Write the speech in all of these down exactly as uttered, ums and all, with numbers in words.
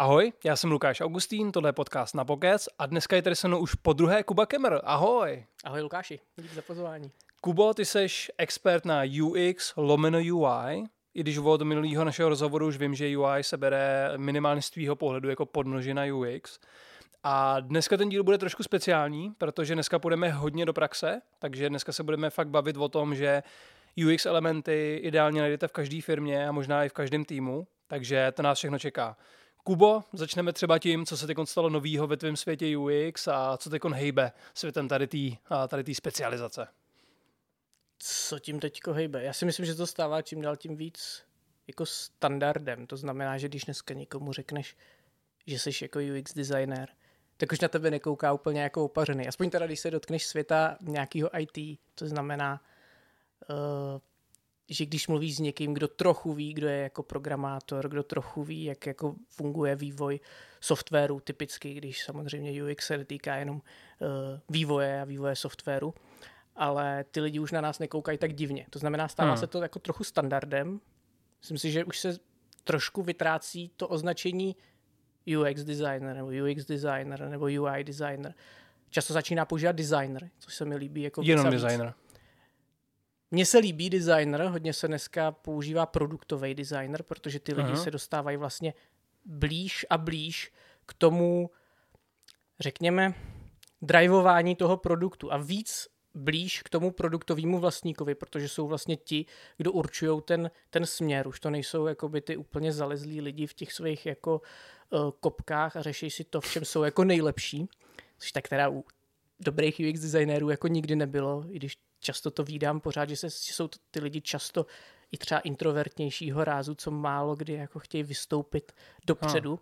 Ahoj, já jsem Lukáš Augustín, tohle je podcast Na Pokec a dneska je tady se mnou už po druhé Kuba Kemr. Ahoj. Ahoj Lukáši, díky za pozvání. Kubo, ty seš expert na U X lomeno U I, i když od minulého našeho rozhovoru už vím, že U I se bere minimálně z tvýho pohledu jako podmnožina U X. A dneska ten díl bude trošku speciální, protože dneska půjdeme hodně do praxe, takže dneska se budeme fakt bavit o tom, že U X elementy ideálně najdete v každé firmě a možná i v každém týmu, takže to nás všechno čeká. Kubo, začneme třeba tím, co se teď stalo novýho ve tvém světě U X a co teď hejbe světem tady tý, tady tý specializace. Co tím teďko hejbe? Já si myslím, že to stává čím dál tím víc jako standardem. To znamená, že když dneska někomu řekneš, že jsi jako U X designer, tak už na tebe nekouká úplně jako opařený. Aspoň teda, když se dotkneš světa nějakého I T, to znamená, uh, že když mluvíš s někým, kdo trochu ví, kdo je jako programátor, kdo trochu ví, jak jako funguje vývoj softwaru, typicky, když samozřejmě U X se týká jenom uh, vývoje a vývoje softwaru, ale ty lidi už na nás nekoukají tak divně. To znamená, stává hmm. se to jako trochu standardem. Myslím si, že už se trošku vytrácí to označení U X designer, nebo U X designer, nebo U I designer. Často začíná používat designer, což se mi líbí jako jenom víc designer. Víc. Mně se líbí designer, hodně se dneska používá produktový designer, protože ty lidi Aha. se dostávají vlastně blíž a blíž k tomu, řekněme, drivování toho produktu a víc blíž k tomu produktovému vlastníkovi, protože jsou vlastně ti, kdo určují ten, ten směr. Už to nejsou jakoby ty úplně zalezlí lidi v těch svých jako uh, kopkách a řeší si to, v čem jsou jako nejlepší, což tak teda u dobrých U X designérů jako nikdy nebylo, i když často to vídám pořád, že, se, že jsou ty lidi často i třeba introvertnějšího rázu, co málo kdy jako chtějí vystoupit dopředu hmm.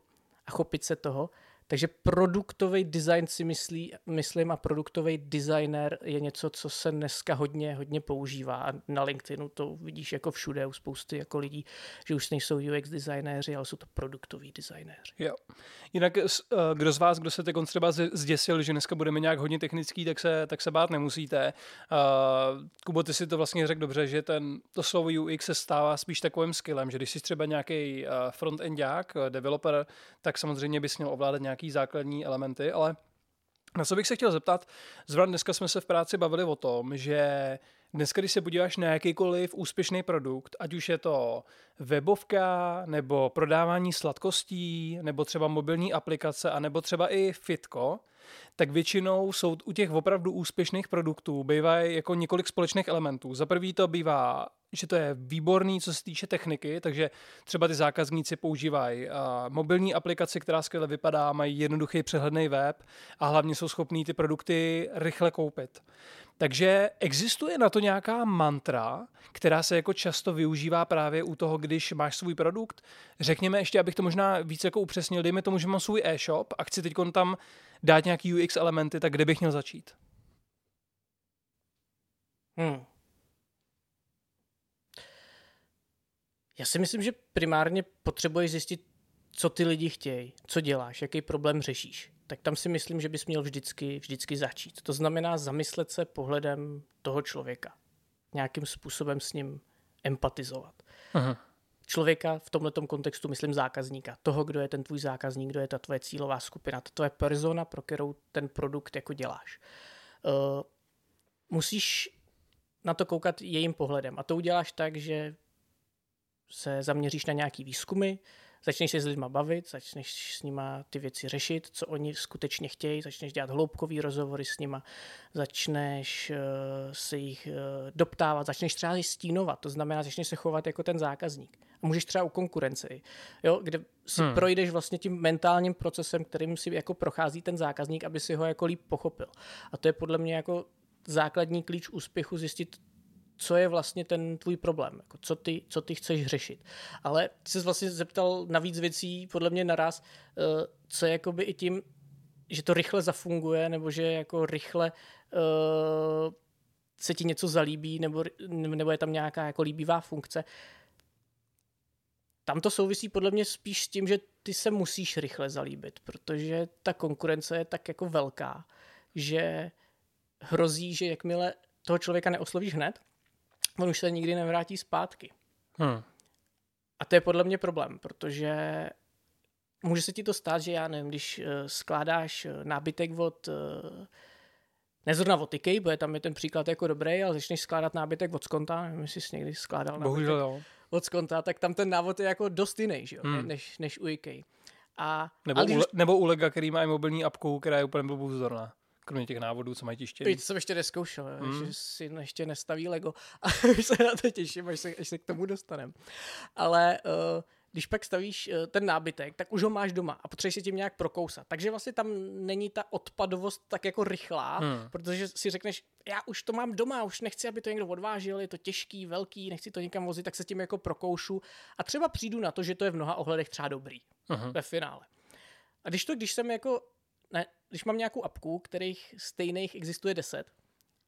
a chopit se toho. Takže produktový design si myslí, myslím a produktový designer je něco, co se dneska hodně, hodně používá. A na LinkedInu to vidíš jako všude u spousty jako lidí, že už nejsou U X designéři, ale jsou to produktoví designéři. Jo. Jinak kdo z vás, kdo se teď třeba zděsil, že dneska budeme nějak hodně technický, tak se, tak se bát nemusíte. Uh, Kubo, ty si to vlastně řekl dobře, že ten, to slovo U X se stává spíš takovým skillem, že když jsi třeba nějaký frontendák, developer, tak samozřejmě bys měl ovládat nějak základní elementy, ale na co bych se chtěl zeptat, zrovna dneska jsme se v práci bavili o tom, že dneska, když se podíváš na jakýkoliv úspěšný produkt, ať už je to webovka, nebo prodávání sladkostí, nebo třeba mobilní aplikace, anebo třeba i fitko, tak většinou jsou u těch opravdu úspěšných produktů bývají jako několik společných elementů. Za prvý to bývá, že to je výborný, co se týče techniky, takže třeba ty zákazníci používají mobilní aplikaci, která skvěle vypadá, mají jednoduchý přehledný web a hlavně jsou schopní ty produkty rychle koupit. Takže existuje na to nějaká mantra, která se jako často využívá právě u toho, když máš svůj produkt. Řekněme ještě, abych to možná víc jako upřesnil, dejme tomu, že mám svůj e-shop a chci teď tam dát nějaký U X elementy, tak kde bych měl začít? Hmm. Já si myslím, že primárně potřebuješ zjistit, co ty lidi chtějí, co děláš, jaký problém řešíš. Tak tam si myslím, že bys měl vždycky, vždycky začít. To znamená zamyslet se pohledem toho člověka. Nějakým způsobem s ním empatizovat. Aha. Člověka v tomhletom kontextu, myslím zákazníka. Toho, kdo je ten tvůj zákazník, kdo je ta tvoje cílová skupina, ta tvoje persona, pro kterou ten produkt jako děláš. Uh, musíš na to koukat jejím pohledem. A to uděláš tak, že se zaměříš na nějaký výzkumy, začneš se s lidma bavit, začneš s nima ty věci řešit, co oni skutečně chtějí, začneš dělat hloubkový rozhovory s nima, začneš uh, se jich uh, doptávat, začneš třeba i stínovat, to znamená, začneš se chovat jako ten zákazník. A můžeš třeba u konkurence, jo, kde si hmm. projdeš vlastně tím mentálním procesem, kterým si jako prochází ten zákazník, aby si ho jako líp pochopil. A to je podle mě jako základní klíč úspěchu zjistit, co je vlastně ten tvůj problém, jako co, ty, co ty chceš řešit. Ale ty jsi vlastně zeptal na víc věcí, podle mě naraz, co je jakoby i tím, že to rychle zafunguje, nebo že jako rychle uh, se ti něco zalíbí, nebo, nebo je tam nějaká jako líbivá funkce. Tam to souvisí podle mě spíš s tím, že ty se musíš rychle zalíbit, protože ta konkurence je tak jako velká, že hrozí, že jakmile toho člověka neoslovíš hned, on už se nikdy nevrátí zpátky. Hmm. A to je podle mě problém, protože Může se ti to stát, že já nevím, když skládáš nábytek od, ne zrovna od Ikea, protože tam je ten příklad jako dobrý, ale začneš skládat nábytek od Skonta, nevím, jestli jsi někdy skládal Bohužel, nábytek jo. od Skonta, tak tam ten návod je jako dost jiný, že jo, hmm. než, než u Ikea. A, nebo, ale, u, nebo u Lega, který má mobilní apku, která je úplně blbůvzorná. Kromě těch návodů, co mají tištěný. To jsem ještě neskoušel, mm. že si ještě nestaví Lego. A už se na to těším, až se, až se k tomu dostaneme. Ale uh, když pak stavíš uh, ten nábytek, tak už ho máš doma a potřebuješ si tím nějak prokousat. Takže vlastně tam není ta odpadovost tak jako rychlá, mm. protože si řekneš, já už to mám doma, už nechci, aby to někdo odvážil, je to těžký, velký, nechci to nikam vozit, tak se tím jako prokoušu. A třeba přijdu na to, že to je v mnoha ohledech třeba dobrý mm. ve finále. A když to, když jsem jako... Ne, když mám nějakou apku, kterých stejných existuje deset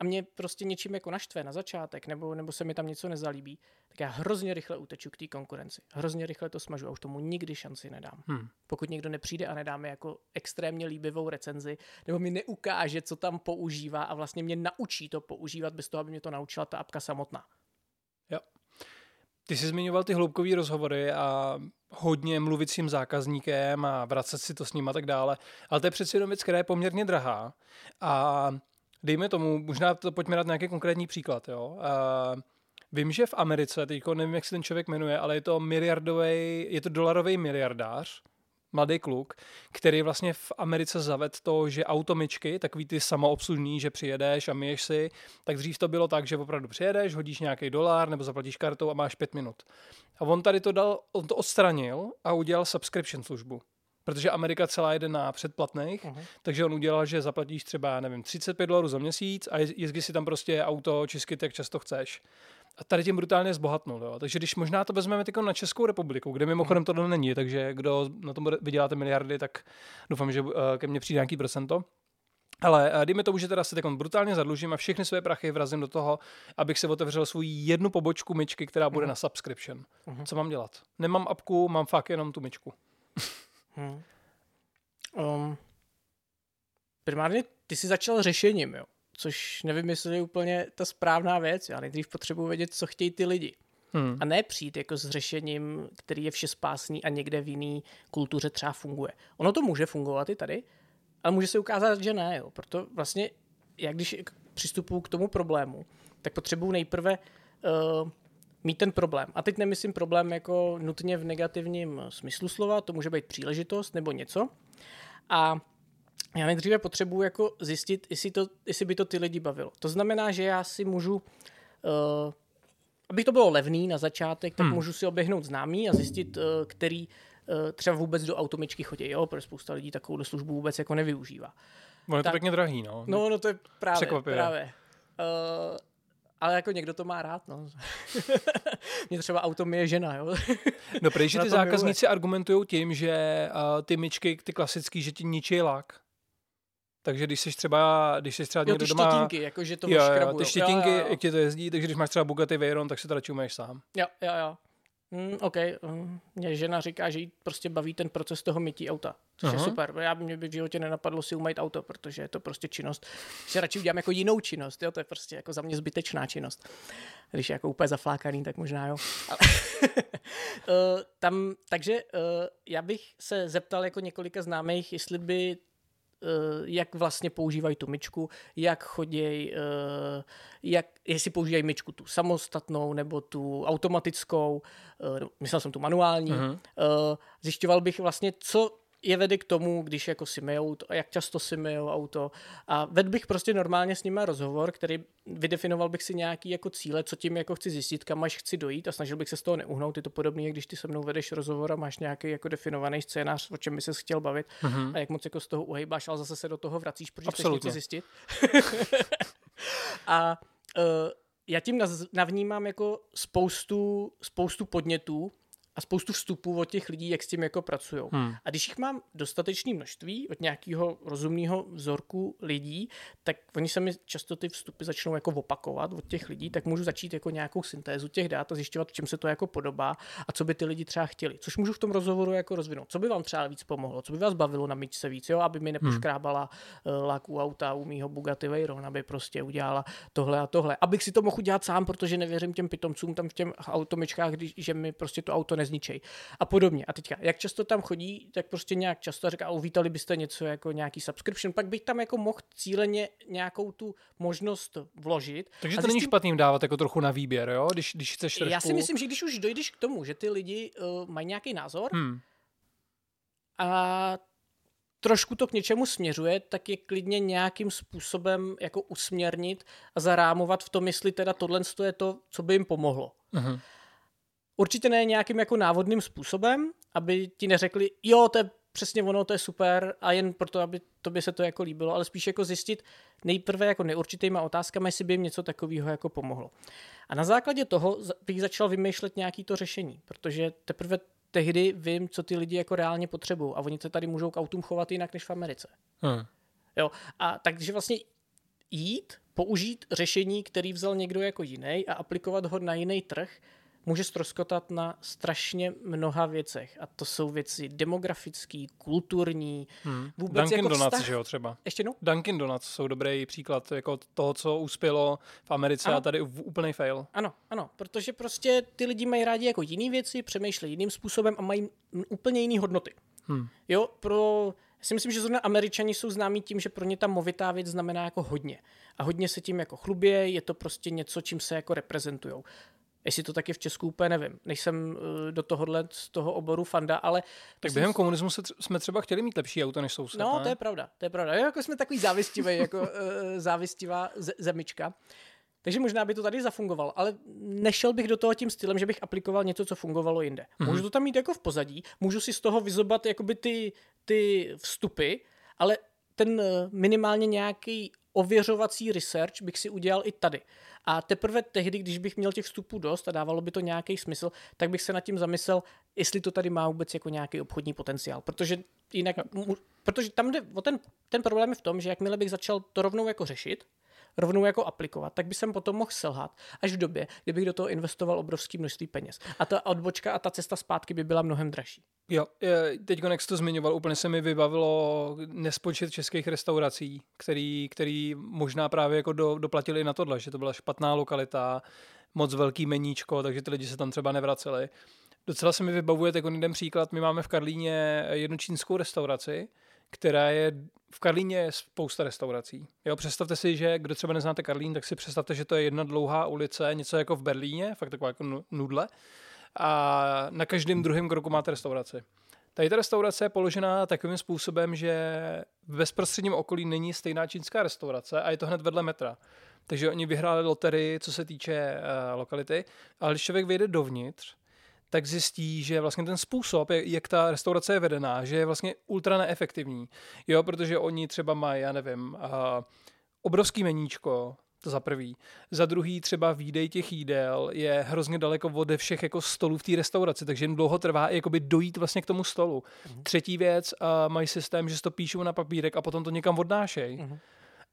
a mě prostě něčím jako naštve na začátek nebo, nebo se mi tam něco nezalíbí, tak já hrozně rychle uteču k té konkurenci. Hrozně rychle to smažu a už tomu nikdy šanci nedám. Hmm. Pokud někdo nepřijde a nedá mi jako extrémně líbivou recenzi nebo mi neukáže, co tam používá a vlastně mě naučí to používat bez toho, aby mě to naučila ta apka samotná. Jo. Ty jsi zmiňoval ty hloubkový rozhovory a hodně mluvit s tím zákazníkem a vracet si to s ním a tak dále. Ale to je přeci jenom věc, která je poměrně drahá. A dejme tomu, možná to pojďme dát nějaký konkrétní příklad. Jo? Vím, že v Americe, teďko nevím, jak se ten člověk jmenuje, ale je to miliardový, je to dolarový miliardář, mladý kluk, který vlastně v Americe zavedl to, že automičky, takový ty samoobslužný, že přijedeš a myješ si, tak dřív to bylo tak, že opravdu přijedeš, hodíš nějaký dolar nebo zaplatíš kartou a máš pět minut. A on tady to dal, on to odstranil a udělal subscription službu. Protože Amerika celá jede na předplatných, uh-huh. takže on udělal, že zaplatíš třeba, nevím, třicet pět dolarů za měsíc a jezdí si tam prostě auto čistky, tak často chceš. A tady tím brutálně zbohatnul. Jo. Takže když možná to vezmeme teď na Českou republiku, kde mimochodem tohle není, takže kdo na tom vyděláte miliardy, tak doufám, že ke mně přijde nějaký procento. Ale dejme tomu, že teda se teď brutálně zadlužím a všechny své prachy vrazím do toho, abych se otevřel svou jednu pobočku myčky, která bude uh-huh. na subscription. Uh-huh. Co mám dělat? Nemám apku, mám fakt jenom tu myčku. Hmm. Um, primárně ty jsi začal řešením, jo? Což nevím, jestli je úplně ta správná věc. Já nejdřív potřebuji vědět, co chtějí ty lidi. Hmm. A ne přijít jako s řešením, který je všespásný a někde v jiný kultuře třeba funguje. Ono to může fungovat i tady, ale může se ukázat, že ne. Jo? Proto vlastně, jak když přistupuji k tomu problému, tak potřebuji nejprve... Uh, mít ten problém. A teď nemyslím problém jako nutně v negativním smyslu slova, to může být příležitost nebo něco. A já nejdříve potřebuji jako zjistit, jestli, to, jestli by to ty lidi bavilo. To znamená, že já si můžu, uh, aby to bylo levný na začátek, tak hmm. můžu si oběhnout známý a zjistit, uh, který uh, třeba vůbec do automičky chodí, jo, protože spousta lidí takovou službu vůbec jako nevyužívá. Ono je to pěkně drahý, no. No, no to je právě, překvapivě. právě. Uh, Ale jako někdo to má rád, no. Mě třeba auto myje žena, jo. No protože ty zákazníci argumentují tím, že uh, ty myčky, ty klasický, že ti ničí lak. Takže když jsi třeba, když jsi třeba jo, někdo doma... Jo, ty štětinky, jako že to oškrabují. Ty štětinky, jo, jo, jo. jak ti to jezdí, takže když máš třeba Bugatti Veyron, tak se to radši umeješ sám. Jo, jo, jo. Mm, OK, mě žena říká, že jí prostě baví ten proces toho mytí auta, což Aha. je super. Já by mě by v životě nenapadlo si umýt auto, protože je to prostě činnost. Si radši udělám jako jinou činnost, jo? To je prostě jako za mě zbytečná činnost. Když je jako úplně zaflákaný, tak možná jo. Tam, takže já bych se zeptal jako několika známých, jestli by... jak vlastně používají tu myčku, jak chodějí, jak, jestli používají myčku tu samostatnou nebo tu automatickou, myslel jsem tu manuální. Mm-hmm. Zjišťoval bych vlastně, co je vede k tomu, když jako si myjou, jak často si myjou auto. A ved bych prostě normálně s nima rozhovor, který vydefinoval bych si nějaký jako cíle, co tím jako chci zjistit, kam až chci dojít a snažil bych se z toho neuhnout. Je to podobné, když ty se mnou vedeš rozhovor a máš nějaký jako definovaný scénář, o čem bys chtěl bavit mm-hmm. a jak moc jako z toho uhejbáš, ale zase se do toho vracíš, protože chceš něco zjistit. a uh, já tím navnímám jako spoustu, spoustu podnětů, a spoustu vstupů od těch lidí, jak s tím jako pracujou. Hmm. A když jich mám dostatečné množství od nějakého rozumného vzorku lidí, tak oni se mi často ty vstupy začnou jako opakovat od těch lidí, tak můžu začít jako nějakou syntézu těch dát a zjišťovat, čím se to jako podobá a co by ty lidi třeba chtěli. Což můžu v tom rozhovoru jako rozvinout. Co by vám třeba víc pomohlo? Co by vás bavilo na myčce víc, jo? Aby mi nepoškrábala hmm. lák u auta u mýho Bugatti Veyron, aby prostě udělala tohle a tohle. Abych si to mohl dělat sám, protože nevěřím těm pitomcům tam v těm automyčkách, že mi prostě to auto nezničej a podobně. A teďka, jak často tam chodí, tak prostě nějak často a říká, a uvítali byste něco jako nějaký subscription, pak bych tam jako mohl cíleně nějakou tu možnost vložit. Takže a to není tím špatným dávat jako trochu na výběr, jo? Když, když chceš trošku. Já si myslím, že když už dojdeš k tomu, že ty lidi uh, mají nějaký názor hmm. a trošku to k něčemu směřuje, tak je klidně nějakým způsobem jako usměrnit a zarámovat v tom, jestli teda tohle je to, co by jim pomohlo. Uh-huh. Určitě ne nějakým jako návodným způsobem, aby ti neřekli, jo, to je přesně ono, to je super a jen proto, aby tobě se to jako líbilo, ale spíš jako zjistit nejprve jako neurčitýma otázkama, jestli by jim něco takového jako pomohlo. A na základě toho bych začal vymýšlet nějaký to řešení, protože teprve tehdy vím, co ty lidi jako reálně potřebují a oni se tady můžou k autům chovat jinak než v Americe. Hmm. Jo, a takže vlastně jít, použít řešení, který vzal někdo jako jiný a aplikovat ho na jiný trh, může ztroskotat na strašně mnoha věcech. A to jsou věci demografický, kulturní, hmm. vůbec Dunkin jako Donuts, vztah. Že jo, třeba. Ještě no? Dunkin Donuts jsou dobrý příklad jako toho, co uspělo v Americe ano. a tady úplný fail. Ano, ano, protože prostě ty lidi mají rádi jako jiný věci, přemýšlejí jiným způsobem a mají úplně jiný hodnoty. Hmm. Jo, pro... Já si myslím, že zrovna Američani jsou známí tím, že pro ně ta movitá věc znamená jako hodně. A hodně se tím jako chlubě, je to prostě něco, čím se jako reprezentujou. Jestli to taky v Česku úplně nevím. Nejsem do tohohle z toho oboru fanda, ale... Tak během komunismu se tř- jsme třeba chtěli mít lepší auto, než soused. No, ne? To je pravda, to je pravda. Jako jsme takový závistivý, jako závistivá zemička. Takže možná by to tady zafungovalo, ale nešel bych do toho tím stylem, že bych aplikoval něco, co fungovalo jinde. Mm-hmm. Můžu to tam mít jako v pozadí, můžu si z toho vyzobat jakoby ty, ty vstupy, ale ten minimálně nějaký ověřovací research bych si udělal i tady. A teprve tehdy, když bych měl těch vstupů dost a dávalo by to nějaký smysl, tak bych se nad tím zamyslel, jestli to tady má vůbec jako nějaký obchodní potenciál. Protože jinak, protože tam jde o ten, ten problém je v tom, že jakmile bych začal to rovnou jako řešit, rovnou jako aplikovat, tak by jsem potom mohl selhat až v době, kdybych do toho investoval obrovské množství peněz. A ta odbočka a ta cesta zpátky by byla mnohem dražší. Jo, teď jak jsi to zmiňoval, úplně se mi vybavilo nespočet českých restaurací, který, který možná právě jako do, doplatili na tohle, že to byla špatná lokalita, moc velký meníčko, takže ty lidi se tam třeba nevraceli. Docela se mi vybavuje takový jeden příklad, my máme v Karlíně jednu čínskou restauraci, která je, v Karlíně je spousta restaurací. Jo, představte si, že kdo třeba neznáte Karlín, tak si představte, že to je jedna dlouhá ulice, něco jako v Berlíně, fakt taková jako nudle. A na každém druhém kroku máte restauraci. Tady ta restaurace je položená takovým způsobem, že v bezprostředním okolí není stejná čínská restaurace a je to hned vedle metra. Takže oni vyhráli loterii, co se týče uh, lokality. Ale když člověk vyjde dovnitř, tak zjistí, že vlastně ten způsob, jak ta restaurace je vedená, že je vlastně ultra neefektivní. Jo, protože oni třeba mají, já nevím, uh, obrovský meníčko, to za prvý. Za druhý třeba výdej těch jídel je hrozně daleko ode všech jako stolů v té restauraci, takže jim dlouho trvá i jakoby dojít vlastně k tomu stolu. Mm-hmm. Třetí věc, uh, mají systém, že si to píšou na papírek a potom to někam odnášejí. Mm-hmm.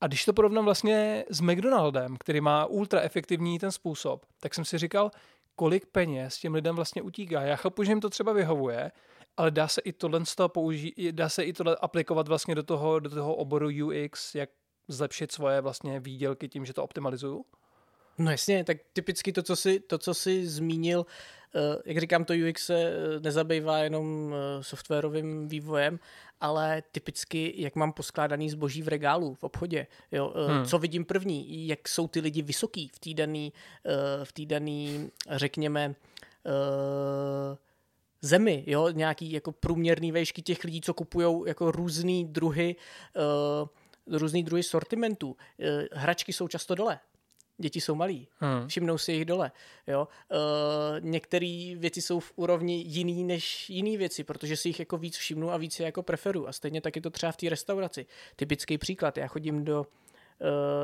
A když to porovnám vlastně s McDonaldem, který má ultra efektivní ten způsob, tak jsem si říkal, kolik peněz těm lidem vlastně utíká. Já chápu, že jim to třeba vyhovuje, ale dá se i tohle, použít, dá se i tohle aplikovat vlastně do toho, do toho oboru U X, jak zlepšit svoje vlastně výdělky tím, že to optimalizuju? No jasně, tak typicky to, co jsi, to, co jsi zmínil, jak říkám, to U X se nezabývá jenom softwarovým vývojem, ale typicky, jak mám poskládaný zboží v regálu, v obchodě, jo, hmm. co vidím první, jak jsou ty lidi vysoký v té daný, v té daný, řekněme, zemi, jo, nějaký jako průměrný vejšky těch lidí, co kupujou jako různý druhy, různý druhy sortimentů. Hračky jsou často dole. Děti jsou malí, hmm. všimnou si jich dole. Jo? E, některé věci jsou v úrovni jiný než jiné věci, protože si jich jako víc všimnu a víc je jako preferu. A stejně tak je to třeba v té restauraci. Typický příklad, já chodím do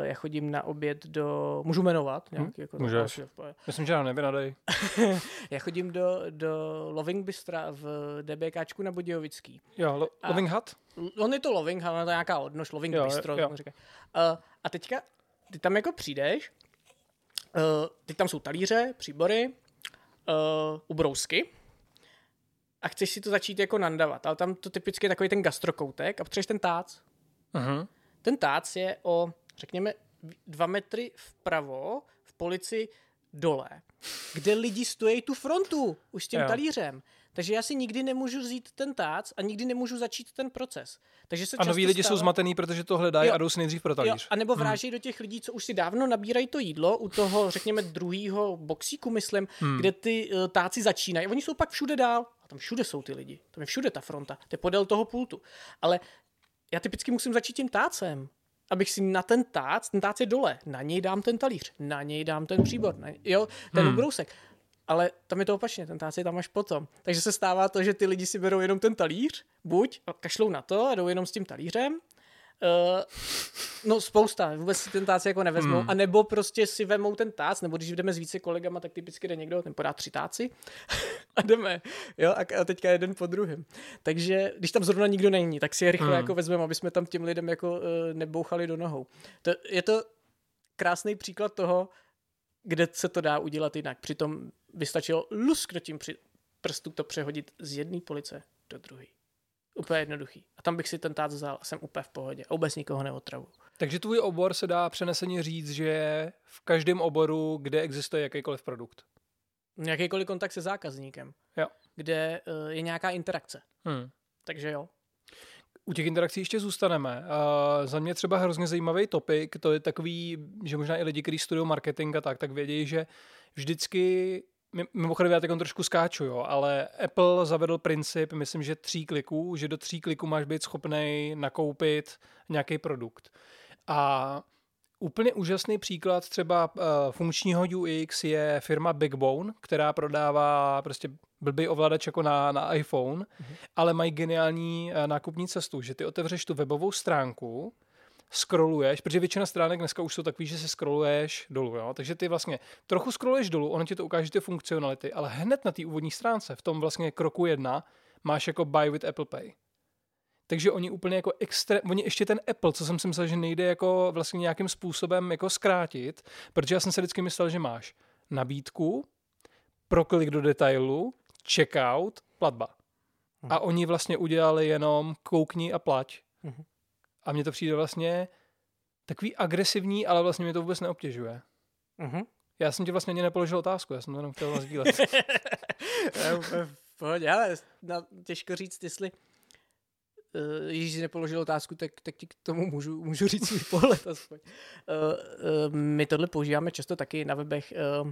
e, já chodím na oběd do... Můžu jmenovat? Nějak, hmm? jako Můžeš. Taková, myslím, že nám nevynadej. Já chodím do, do Loving Bystra v DBKčku na Bodějovický. Jo, lo, Loving Hut? On je to Loving Hut, on je to nějaká odnož, Loving jo, Bystro. Jo. Říká. A, a teďka ty tam jako přijdeš, Uh, teď tam jsou talíře, příbory, uh, ubrousky a chceš si to začít jako nandavat, ale tam to typicky je takový ten gastrokoutek a potřebuješ ten tác. Uh-huh. Ten tác je o, řekněme, dva metry vpravo v polici dole, kde lidi stojí tu frontu už s tím jo. talířem. Takže já si nikdy nemůžu vzít ten tác a nikdy nemůžu začít ten proces. Takže se a noví lidi stává... jsou zmatený, protože to hledají jo. a jdou si nejdřív pro talíř. Jo. A nebo vrážejí hmm. do těch lidí, co už si dávno nabírají to jídlo u toho, řekněme, druhýho boxíku, myslím, hmm. kde ty táci začínají. Oni jsou pak všude dál. A tam všude jsou ty lidi. Tam je všude ta fronta. To je podél toho pultu. Ale já typicky musím začít tím tácem, abych si na ten tác, ten tác je dole, na něj dám ten talíř, na něj dám ten příbor, na, jo, ten hmm. ubrousek. Ale tam je to opačně, ten tác je tam až potom. Takže se stává to, že ty lidi si berou jenom ten talíř, buď kašlou na to a jdou jenom s tím talířem, uh, no spousta, vůbec si ten tác jako nevezmou, hmm. anebo prostě si vemou ten tác, nebo když jdeme s více kolegama, tak typicky jde někdo, ten podá tři táci a jdeme, jo, a teďka jeden po druhém. Takže když tam zrovna nikdo není, tak si je rychle hmm. jako vezmeme, aby jsme tam těm lidem jako uh, nebouchali do nohou. To, je to krásný příklad toho, kde se to dá udělat jinak. Přitom by stačilo luskno tím při prstu to přehodit z jedné police do druhé. Úplně jednoduchý. A tam bych si ten tác vzal a jsem úplně v pohodě. A vůbec nikoho neotravu. Takže tvůj obor se dá přeneseně říct, že v každém oboru, kde existuje jakýkoliv produkt. Jakýkoliv kontakt se zákazníkem. Jo. Kde je nějaká interakce. Hmm. Takže jo. U těch interakcí ještě zůstaneme. Uh, za mě třeba hrozně zajímavý topik, to je takový, že možná i lidi, kteří studují marketing a tak, tak vědějí, že vždycky, mimochodem já teď trošku skáču, jo, ale Apple zavedl princip, myslím, že tří kliků, že do tří kliků máš být schopnej nakoupit nějaký produkt. A úplně úžasný příklad třeba uh, funkčního U X je firma Backbone, která prodává prostě blbý ovladač jako na, na iPhone, mm-hmm. ale mají geniální uh, nákupní cestu, že ty otevřeš tu webovou stránku, scrolluješ, protože většina stránek dneska už jsou takový, že se scrolluješ dolů, jo? Takže ty vlastně trochu scrolluješ dolů, ono ti to ukáže ty funkcionality, ale hned na té úvodní stránce, v tom vlastně kroku jedna, máš jako buy with Apple Pay. Takže oni úplně jako extra, oni ještě ten Apple, co jsem si myslel, že nejde jako vlastně nějakým způsobem jako zkrátit, protože já jsem si vždycky myslel, že máš nabídku, proklik do detailu, checkout, platba. A oni vlastně udělali jenom koukni a plať. A mně to přijde vlastně takový agresivní, ale vlastně mě to vůbec neobtěžuje. Já jsem ti vlastně ani nepoložil otázku, já jsem to jenom chtěl sdílet. Pohodě, ale těžko říct, jestli Ježíš si nepoložil otázku, tak, tak ti k tomu můžu, můžu říct svůj pohled aspoň. Uh, uh, my tohle používáme často taky na webech. Uh,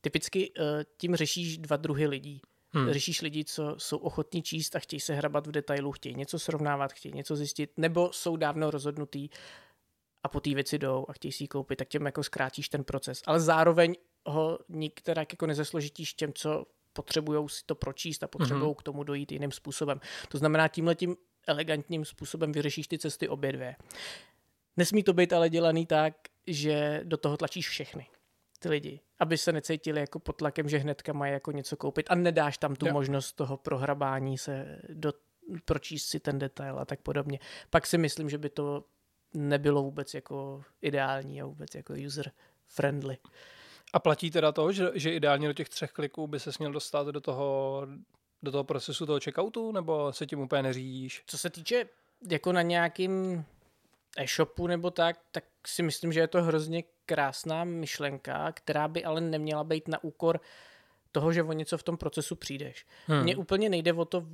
typicky uh, tím řešíš dva druhy lidí. Hmm. Řešíš lidi, co jsou ochotní číst a chtějí se hrabat v detailu, chtějí něco srovnávat, chtějí něco zjistit, nebo jsou dávno rozhodnutý a po té věci jdou a chtějí si ji koupit, tak těm jako zkrátíš ten proces. Ale zároveň ho nikterak jako nezesložitíš těm, co potřebujou si to pročíst a potřebujou hmm. k tomu dojít jiným způsobem. To znamená tímhletím elegantním způsobem vyřešíš ty cesty obě dvě. Nesmí to být ale dělaný tak, že do toho tlačíš všechny ty lidi, aby se necítili jako pod tlakem, že hnedka mají jako něco koupit a nedáš tam tu jo. možnost toho prohrabání se, do, pročíst si ten detail a tak podobně. Pak si myslím, že by to nebylo vůbec jako ideální a vůbec jako user friendly. A platí teda to, že, že ideálně do těch třech kliků by se měl dostat do toho do toho procesu toho checkoutu, nebo se tím úplně neřídíš? Co se týče jako na nějakým e-shopu nebo tak, tak si myslím, že je to hrozně krásná myšlenka, která by ale neměla být na úkor toho, že o něco v tom procesu přijdeš. Hmm. Mně úplně nejde o to,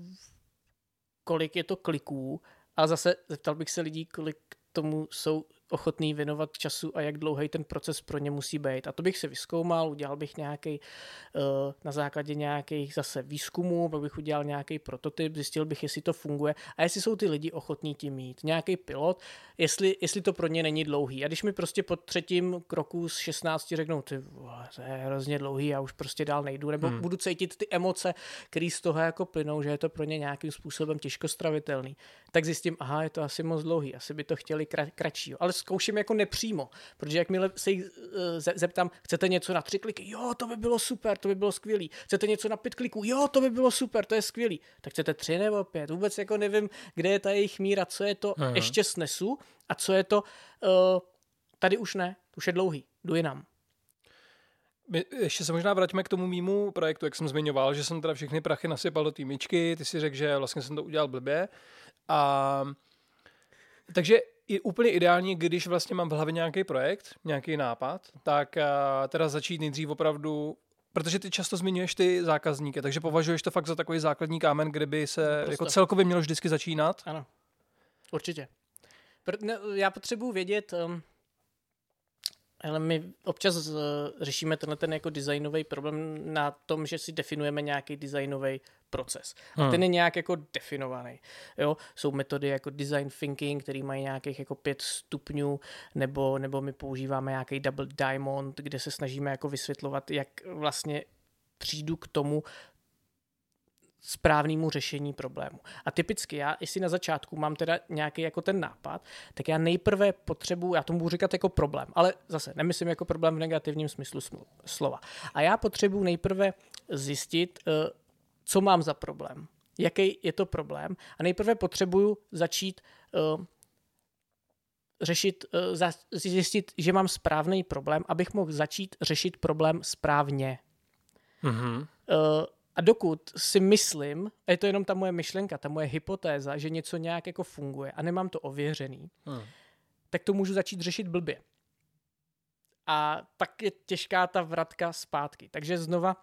kolik je to kliků, ale zase zeptal bych se lidí, kolik tomu jsou ochotný věnovat času a jak dlouhý ten proces pro ně musí být. A to bych se vyzkoumal, udělal bych nějaký na základě nějakých zase výzkumů, pak bych udělal nějaký prototyp, zjistil bych, jestli to funguje a jestli jsou ty lidi ochotní tím mít. Nějaký pilot, jestli, jestli to pro ně není dlouhý. A když mi prostě po třetím kroku z šestnácti řeknou, ty, to je hrozně dlouhý, já už prostě dál nejdu, nebo hmm. budu cítit ty emoce, které z toho jako plynou, že je to pro ně nějakým způsobem těžko stravitelný, tak zjistím, aha, je to asi moc dlouhý, asi by to chtěli krat, kratší. Ale zkouším jako nepřímo, protože jakmile se jich zeptám, chcete něco na tři kliky? Jo, to by bylo super, to by bylo skvělý. Chcete něco na pět kliků? Jo, to by bylo super, to je skvělý. Tak chcete tři nebo pět? Vůbec jako nevím, kde je ta jejich míra, co je to aha. ještě snesu a co je to uh, tady už ne, už je dlouhý, jdu jinam. My ještě se možná vrátíme k tomu mýmu projektu, jak jsem zmiňoval, že jsem teda všechny prachy nasypal do týmičky, ty si řekl, že vlastně jsem to udělal blbě a takže i úplně ideální, když vlastně mám v hlavě nějaký projekt, nějaký nápad, tak teda začít nejdřív opravdu, protože ty často zmiňuješ ty zákazníky, takže považuješ to fakt za takový základní kámen, kde by se prostě jako celkově mělo vždycky začínat? Ano, určitě. Pr- ne, já potřebuji vědět, um, ale my občas uh, řešíme tenhle ten jako designový problém na tom, že si definujeme nějaký designový proces. A hmm. ten je nějak jako definovaný. Jo? Jsou metody jako design thinking, který mají nějakých jako pět stupňů, nebo, nebo my používáme nějaký double diamond, kde se snažíme jako vysvětlovat, jak vlastně přijdu k tomu správnému řešení problému. A typicky já, jestli na začátku mám teda nějaký jako ten nápad, tak já nejprve potřebuji, já tomu budu říkat jako problém, ale zase nemyslím jako problém v negativním smyslu slova. A já potřebuji nejprve zjistit, co mám za problém, jaký je to problém, a nejprve potřebuju začít uh, řešit, uh, zjistit, že mám správný problém, abych mohl začít řešit problém správně. Mm-hmm. Uh, a dokud si myslím, a je to jenom ta moje myšlenka, ta moje hypotéza, že něco nějak jako funguje a nemám to ověřený, mm. tak to můžu začít řešit blbě. A tak je těžká ta vratka zpátky. Takže znova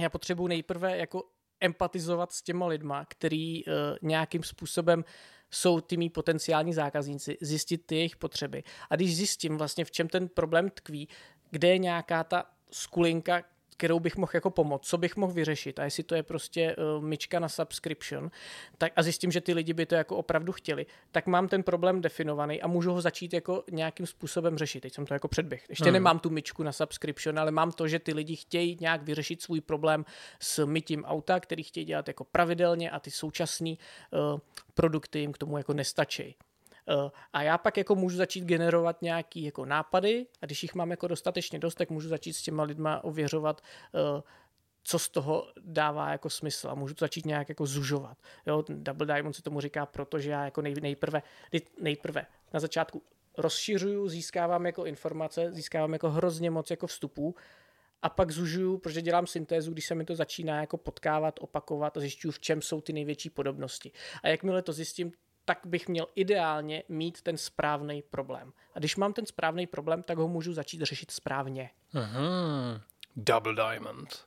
já potřebuji nejprve jako empatizovat s těma lidma, který uh, nějakým způsobem jsou ty mý potenciální zákazníci, zjistit ty jejich potřeby. A když zjistím vlastně, v čem ten problém tkví, kde je nějaká ta skulinka, kterou bych mohl jako pomoct, co bych mohl vyřešit, a jestli to je prostě uh, myčka na subscription, tak a zjistím, že ty lidi by to jako opravdu chtěli, tak mám ten problém definovaný a můžu ho začít jako nějakým způsobem řešit. Teď jsem to jako předběh. Ještě hmm. nemám tu myčku na subscription, ale mám to, že ty lidi chtějí nějak vyřešit svůj problém s mytím auta, který chtějí dělat jako pravidelně, a ty současné uh, produkty jim k tomu jako nestačí. Uh, a já pak jako můžu začít generovat nějaký jako nápady, a když jich mám jako dostatečně dost, tak můžu začít s těma lidma ověřovat, uh, co z toho dává jako smysl, a můžu to začít nějak jako zužovat. Jo, double diamond se tomu říká, protože já jako nej, nejprve, nejprve na začátku rozšiřuju, získávám jako informace, získávám jako hrozně moc jako vstupů, a pak zužuju, protože dělám syntézu, když se mi to začíná jako potkávat, opakovat, a zjišťuju, v čem jsou ty největší podobnosti. A jakmile to zjistím, tak bych měl ideálně mít ten správný problém. A když mám ten správný problém, tak ho můžu začít řešit správně. Aha, double diamond.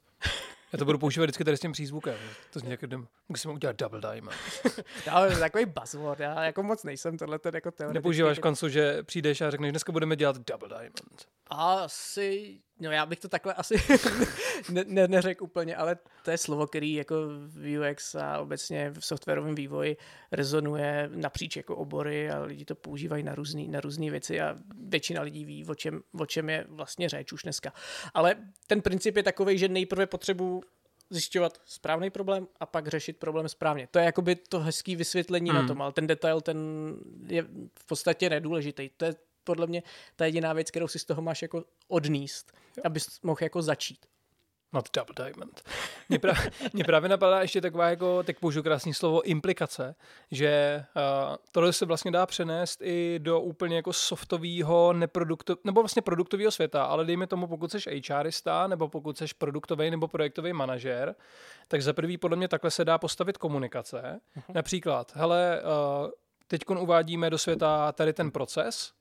Já to budu používat vždycky tady s tím přízvukem. To zní jako, musíme udělat double diamond. No, to takový buzzword, já jako moc nejsem tohle ten jako teoretický. Nepoužíváš koncu, že přijdeš a řekneš, dneska budeme dělat double diamond. Asi, no já bych to takhle asi ne, ne, neřekl úplně, ale to je slovo, který jako v U X a obecně v softwarovém vývoji rezonuje napříč jako obory, a lidi to používají na různý, na různý věci, a většina lidí ví, o čem, o čem je vlastně řeč už dneska. Ale ten princip je takovej, že nejprve potřebuji zjišťovat správný problém a pak řešit problém správně. To je jakoby to hezký vysvětlení mm. na tom, ale ten detail, ten je v podstatě nedůležitý. To je podle mě ta jediná věc, kterou si z toho máš jako odníst, abys mohl jako začít. Not double diamond. Mě právě, mě právě napadá ještě taková, jako, tak použiju krásné slovo, implikace, že uh, tohle se vlastně dá přenést i do úplně jako softového, neprodukto, nebo vlastně produktového světa, ale dejme tomu, pokud seš HRista, nebo pokud seš produktový nebo projektový manažer, tak za prvý podle mě takhle se dá postavit komunikace. Uh-huh. Například, hele, uh, teďkon uvádíme do světa tady ten proces,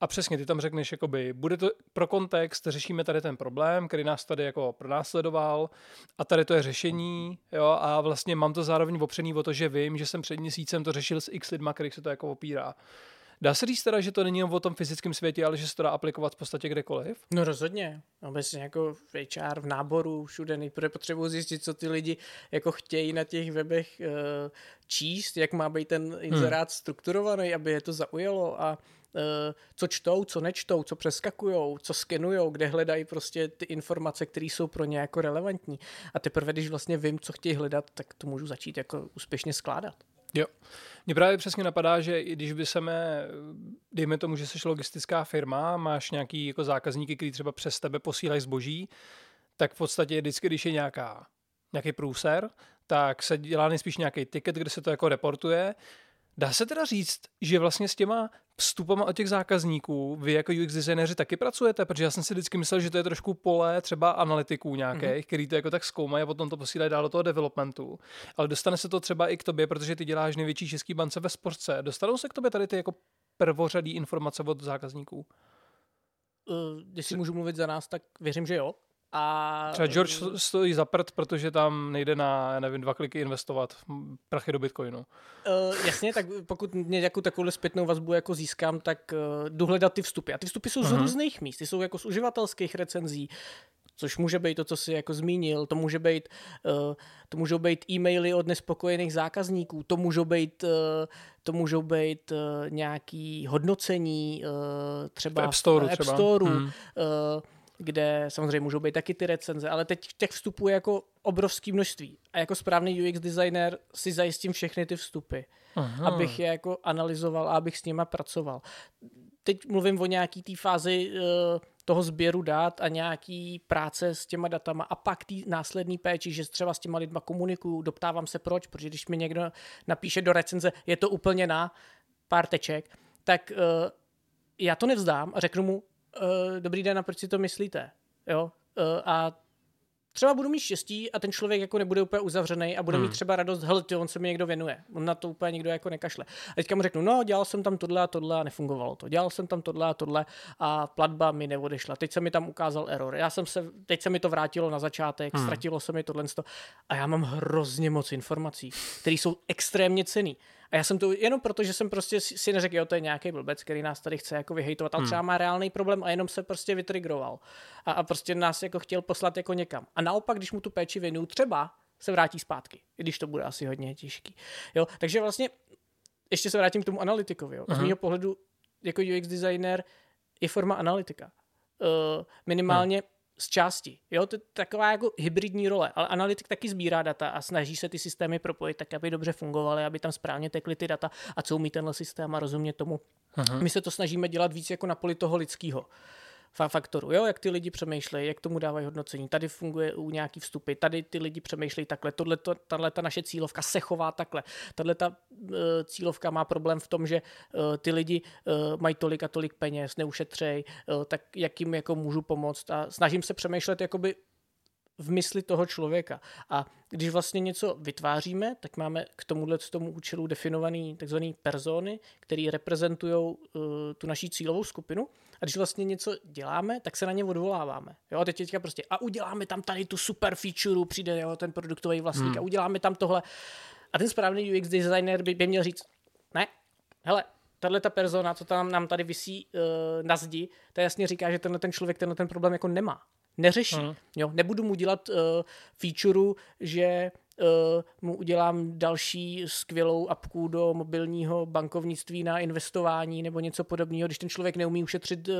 a přesně, ty tam řekneš, jakoby, bude to pro kontext, řešíme tady ten problém, který nás tady jako pronásledoval, a tady to je řešení, jo, a vlastně mám to zároveň opřený o to, že vím, že jsem před měsícem to řešil s x lidma, kterých se to jako opírá. Dá se říct teda, že to není o tom fyzickém světě, ale že se to dá aplikovat v podstatě kdekoliv? No rozhodně. Obecně jako v H R, v náboru, všude nejprve potřebuji zjistit, co ty lidi jako chtějí na těch webech uh, číst, jak má být ten inzerát hmm. strukturovaný, aby je to zaujalo, a co čtou, co nečtou, co přeskakujou, co skenujou, kde hledají prostě ty informace, které jsou pro ně jako relevantní. A teprve, když vlastně vím, co chtějí hledat, tak to můžu začít jako úspěšně skládat. Jo. Mně právě přesně napadá, že i když by se mé, dejme tomu, že jsi logistická firma, máš nějaký jako zákazníky, který třeba přes tebe posílají zboží, tak v podstatě vždycky, když je nějaká, nějaký průser, tak se dělá nejspíš nějaký ticket, kde se to jako reportuje. Dá se teda říct, že vlastně s těma vstupama od těch zákazníků vy jako U X designéři taky pracujete? Protože já jsem si vždycky myslel, že to je trošku pole třeba analytiků nějakých, mm-hmm. který to jako tak zkoumají a potom to posílají dál do toho developmentu. Ale dostane se to třeba i k tobě, protože ty děláš největší český bance ve sportce. Dostanou se k tobě tady ty jako prvořadý informace od zákazníků? Uh, jestli můžu mluvit za nás, tak věřím, že jo. A... Třeba George stojí za prd, protože tam nejde na, já nevím, dva kliky investovat prachy do Bitcoinu. Uh, jasně, tak pokud nějakou takovou zpětnou vazbu jako získám, tak uh, jdu hledat ty vstupy. A ty vstupy jsou z uh-huh. různých míst, ty jsou jako z uživatelských recenzí, což může být to, co jsi jako zmínil, to může být, uh, to můžou být e-maily od nespokojených zákazníků, to můžou být, uh, to můžou být uh, nějaký hodnocení uh, třeba App Store, App Store, hmm. uh, kde samozřejmě můžou být taky ty recenze, ale teď těch vstupů je jako obrovské množství. A jako správný U X designer si zajistím všechny ty vstupy, aha. abych je jako analyzoval a abych s nima pracoval. Teď mluvím o nějaký té fázi uh, toho sběru dat a nějaký práce s těma datama a pak té následné péči, že třeba s těma lidma komunikuju, doptávám se proč, protože když mi někdo napíše do recenze, je to úplně na pár teček, tak uh, já to nevzdám a řeknu mu, dobrý den, a proč si to myslíte? Jo? A třeba budu mít štěstí a ten člověk jako nebude úplně uzavřený a bude hmm. mít třeba radost, hele, ty, on se mi někdo věnuje. On na to úplně někdo jako nekašle. A teďka mu řeknu, no, dělal jsem tam tohle a tohle a nefungovalo to. Dělal jsem tam tohle a tohle a platba mi neodešla. Teď se mi tam ukázal error. Já jsem se, teď se mi to vrátilo na začátek, hmm. ztratilo se mi tohle. A já mám hrozně moc informací, které jsou extrémně cenný. A já jsem to jenom proto, že jsem prostě si neřekl, jo, to je nějaký blbec, který nás tady chce jako vyhejtovat, ale hmm. třeba má reálný problém a jenom se prostě vytrigroval. A, a prostě nás jako chtěl poslat jako někam. A naopak, když mu tu péči věnuju, třeba se vrátí zpátky, i když to bude asi hodně těžký. Jo, takže vlastně ještě se vrátím k tomu analytikovi. Jo. Z mýho pohledu jako U X designer je forma analytika. Uh, minimálně hmm. z části. Jo, to je taková jako hybridní role, ale analytik taky sbírá data a snaží se ty systémy propojit tak, aby dobře fungovaly, aby tam správně tekly ty data a co umí tenhle systém a rozumět tomu. Aha. My se to snažíme dělat víc jako na poli toho lidského faktoru. Jo, jak ty lidi přemýšlejí, jak tomu dávají hodnocení. Tady funguje u nějaký vstupy, tady ty lidi přemýšlejí takhle, tahle ta naše cílovka se chová takhle. Tahle ta uh, cílovka má problém v tom, že uh, ty lidi uh, mají tolik a tolik peněz, neušetřejí, uh, tak jak jim jako můžu pomoct. A snažím se přemýšlet jakoby v mysli toho člověka. A když vlastně něco vytváříme, tak máme k tomuhle tomu účelu definovaný takzvaný persony, který reprezentujou uh, tu naší cílovou skupinu. A když vlastně něco děláme, tak se na ně odvoláváme. Jo, a teď teďka prostě a uděláme tam tady tu super feature, přijde jo, ten produktový vlastník hmm. a uděláme tam tohle. A ten správný U X designer by, by měl říct, ne, hele, tahle ta persona, co tam nám tady visí uh, na zdi, ta jasně říká, že tenhle ten člověk tenhle ten problém jako nemá. Neřeší. Hmm. Jo, nebudu mu dělat uh, feature, že uh, mu udělám další skvělou apku do mobilního bankovnictví na investování nebo něco podobného, když ten člověk neumí ušetřit uh,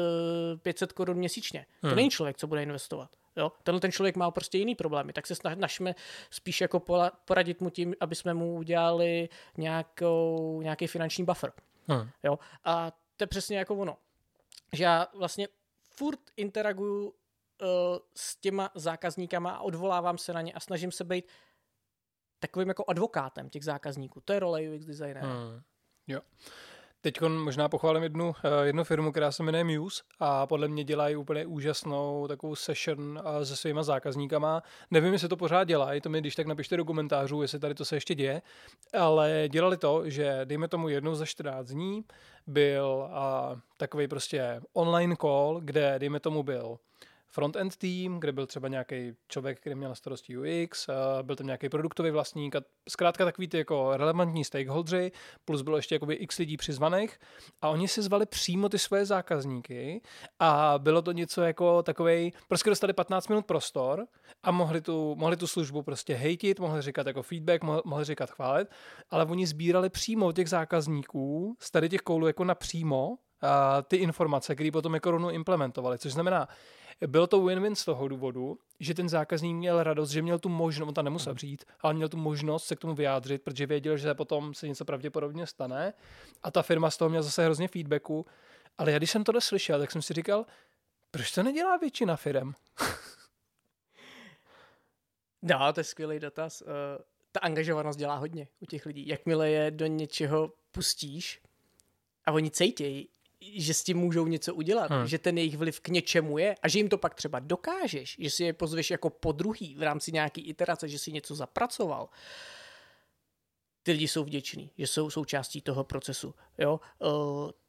pět set korun měsíčně. Hmm. To není člověk, co bude investovat. Jo? Tenhle ten člověk má prostě jiný problémy, tak se snažíme spíš jako poradit mu tím, aby jsme mu udělali nějakou, nějaký finanční buffer. Hmm. Jo? A to je přesně jako ono. Že já vlastně furt interaguju s těma zákazníkama a odvolávám se na ně a snažím se být takovým jako advokátem těch zákazníků. To je role U X designera. Hmm. Jo. Teď možná pochválím jednu, jednu firmu, která se jmenuje Muse a podle mě dělají úplně úžasnou takovou session se svýma zákazníkama. Nevím, jestli to pořád dělají, to mi když tak napište do komentářů, jestli tady to se ještě děje, ale dělali to, že dejme tomu jednou za čtrnáct dní byl a, takový prostě online call, kde dejme tomu byl frontend tým, kde byl třeba nějaký člověk, který měl na starosti U X, byl tam nějaký produktový vlastník a zkrátka takový ty jako relevantní stakeholdři, plus bylo ještě jakoby x lidí přizvaných a oni si zvali přímo ty svoje zákazníky a bylo to něco jako takovej, prostě dostali patnáct minut prostor a mohli tu, mohli tu službu prostě hejtit, mohli říkat jako feedback, mohli říkat chválit, ale oni sbírali přímo těch zákazníků z tady těch koulů jako napřímo ty informace, které potom jako rovnou implementovali, což znamená, bylo to win-win z toho důvodu, že ten zákazník měl radost, že měl tu možnost, on tam nemusel přijít, ale měl tu možnost se k tomu vyjádřit, protože věděl, že potom se něco pravděpodobně stane a ta firma z toho měla zase hrozně feedbacku, ale já když jsem tohle slyšel, tak jsem si říkal, proč to nedělá většina firem? No, to je skvělý dotaz. Uh, ta angažovanost dělá hodně u těch lidí. Jakmile je do něčeho pustíš a oni cítějí, že s tím můžou něco udělat, hmm. že ten jejich vliv k něčemu je a že jim to pak třeba dokážeš, že si je pozveš jako podruhý v rámci nějaký iterace, že si něco zapracoval, ty lidi jsou vděční, že jsou součástí toho procesu. Jo? Uh,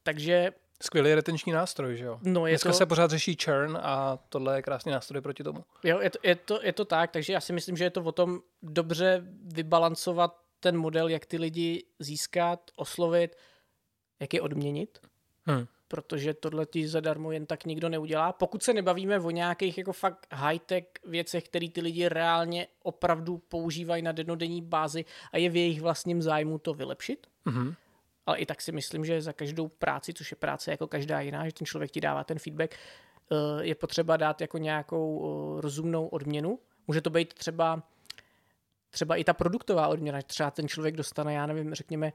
takže... Skvělý retenční nástroj, že jo? No, je Dneska to... se pořád řeší churn a tohle je krásný nástroj proti tomu. Jo, je to, je to, je to tak, takže já si myslím, že je to o tom dobře vybalancovat ten model, jak ty lidi získat, oslovit, jak je odměnit, hmm. protože tohle ti zadarmo jen tak nikdo neudělá. Pokud se nebavíme o nějakých jako fakt high-tech věcech, které ty lidi reálně opravdu používají na dennodenní bázi a je v jejich vlastním zájmu to vylepšit, hmm. ale i tak si myslím, že za každou práci, což je práce jako každá jiná, že ten člověk ti dává ten feedback, je potřeba dát jako nějakou rozumnou odměnu. Může to být třeba třeba i ta produktová odměna, třeba ten člověk dostane, já nevím, řekněme,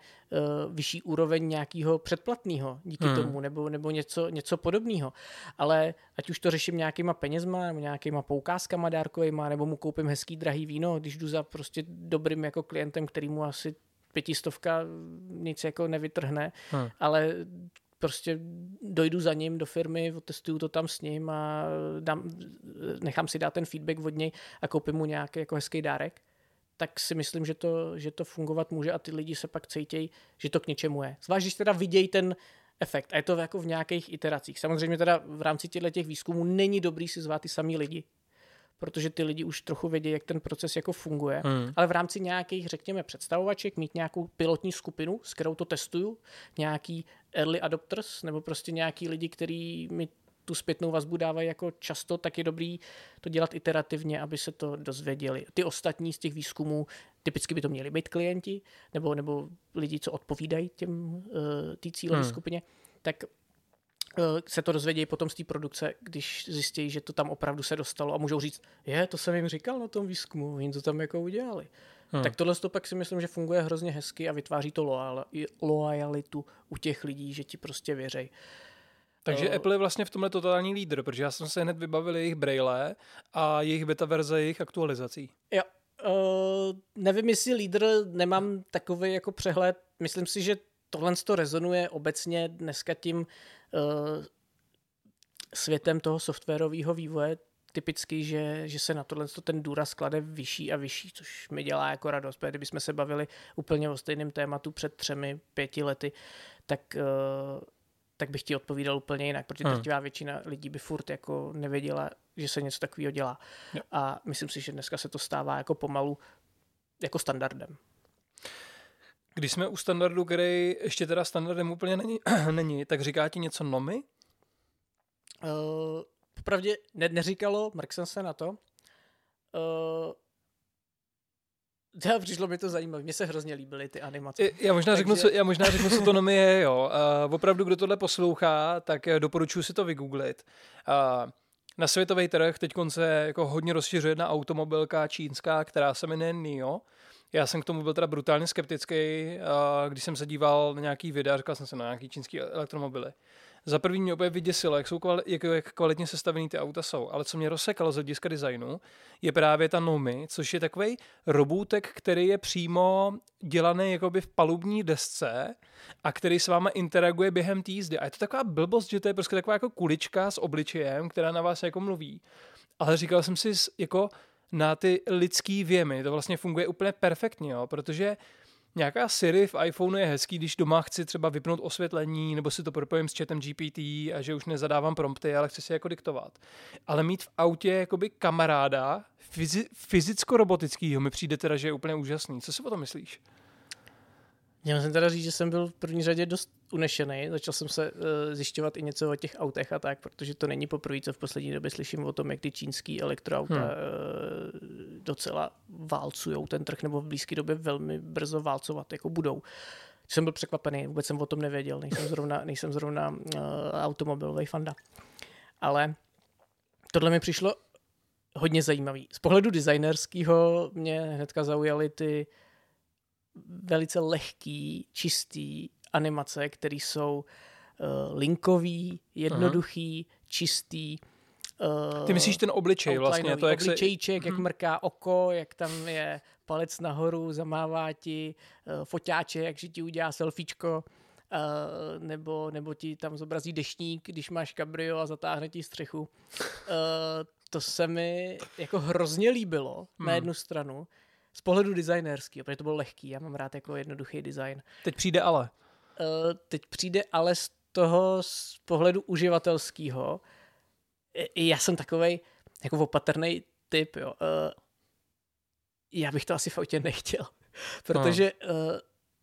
vyšší úroveň nějakého předplatného díky hmm. tomu, nebo, nebo něco, něco podobného. Ale ať už to řeším nějakýma penězma, nebo nějakýma poukázkama dárkovejma, nebo mu koupím hezký drahý víno, když jdu za prostě dobrým jako klientem, kterýmu asi pětistovka nic jako nevytrhne, hmm. ale prostě dojdu za ním do firmy, otestuju to tam s ním a dám, nechám si dát ten feedback od něj a koupím mu nějaký jako hezký dárek, tak si myslím, že to, že to fungovat může a ty lidi se pak cítějí, že to k něčemu je. Zvlášť, když teda vidějí ten efekt. A je to jako v nějakých iteracích. Samozřejmě teda v rámci těchto výzkumů není dobrý si zvát ty samý lidi, protože ty lidi už trochu vědí, jak ten proces jako funguje. Hmm. Ale v rámci nějakých, řekněme, představovaček mít nějakou pilotní skupinu, s kterou to testuju, nějaký early adopters nebo prostě nějaký lidi, který mi tu zpětnou vazbu dávají jako často, tak je dobrý to dělat iterativně, aby se to dozvěděli. Ty ostatní z těch výzkumů, typicky by to měli být klienti, nebo, nebo lidi, co odpovídají těm tý cílové hmm. skupině, tak se to dozvědějí potom z té produkce, když zjistí, že to tam opravdu se dostalo a můžou říct, je, to jsem jim říkal na tom výzkumu, jim to tam jako udělali. Hmm. Tak tohle to pak si myslím, že funguje hrozně hezky a vytváří to loal, loajalitu u těch lidí, že ti prostě věří. Takže no. Apple je vlastně v tomhle totální lídr, protože já jsem se hned vybavil jejich braille a jejich beta verze jejich aktualizací. Jo, uh, nevím, jestli lídr, nemám takový jako přehled. Myslím si, že tohle to rezonuje obecně dneska tím uh, světem toho softwarového vývoje. Typicky, že, že se na tohle ten důraz klade vyšší a vyšší, což mi dělá jako radost, protože kdybychom se bavili úplně o stejném tématu před třemi, pěti lety, tak... Uh, tak bych ti odpovídal úplně jinak, protože hmm. drtivá většina lidí by furt jako nevěděla, že se něco takového dělá. Jo. A myslím si, že dneska se to stává jako pomalu jako standardem. Když jsme u standardu, který ještě teda standardem úplně není, není tak říká ti něco Nomi? Uh, popravdě ne, neříkalo, mrk jsem se na to. Uh, Já přišlo mi to zajímavé, mně se hrozně líbily ty animace. Já možná Takže... řeknu, já možná řeknu, co to Nomi je, jo. Uh, opravdu, kdo tohle poslouchá, tak doporučuji si to vygooglit. Uh, na světový trh teď se jako hodně rozšiřuje jedna automobilka čínská, která se jmenuje N I O. Já jsem k tomu byl teda brutálně skeptický, uh, když jsem se díval na nějaký videa, říkal jsem se na nějaký čínský elektromobily. Za první mě opět vyděsilo, jak, jsou kvali- jak, jak kvalitně sestavený ty auta jsou, ale co mě rozsekalo z hlediska designu, je právě ta Nomi, což je takovej robůtek, který je přímo dělaný jakoby v palubní desce a který s váma interaguje během té jízdy. A je to taková blbost, že to je prostě taková jako kulička s obličejem, která na vás jako mluví. Ale říkal jsem si jako na ty lidský věmy, to vlastně funguje úplně perfektně, jo, protože nějaká Siri v iPhoneu je hezký, když doma chci třeba vypnout osvětlení nebo si to propojím s chatem G P T a že už nezadávám prompty, ale chci si jako diktovat. Ale mít v autě jakoby kamaráda fyzi- fyzicko-robotickýho mi přijde teda, že je úplně úžasný. Co si o tom myslíš? Já musím teda říct, že jsem byl v první řadě dost unešený. Začal jsem se uh, zjišťovat i něco o těch autech a tak, protože to není poprvé, co v poslední době slyším o tom, jak ty čínský elektroauta hmm. uh, docela válcujou ten trh, nebo v blízké době velmi brzo válcovat, jako budou. Jsem byl překvapený, vůbec jsem o tom nevěděl, nejsem zrovna, nejsem zrovna uh, automobilový fanda. Ale tohle mi přišlo hodně zajímavý. Z pohledu designerského mě hnedka zaujaly ty velice lehký, čistý animace, které jsou uh, linkový, jednoduchý, uh-huh. čistý. Uh, Ty myslíš ten obličej vlastně? To, jak obličejček, se... jak mrká oko, jak tam je palec nahoru, zamává ti uh, foťáče, jak si ti udělá selfiečko, uh, nebo, nebo ti tam zobrazí deštník, když máš kabrio a zatáhne ti střechu. Uh, to se mi jako hrozně líbilo hmm. na jednu stranu. z pohledu designérského, protože to bylo lehký, já mám rád jako jednoduchý design. Teď přijde ale. Uh, teď přijde ale z toho z pohledu uživatelského. Já jsem takovej jako opatrnej typ, jo. Uh, já bych to asi v autě nechtěl, protože uh,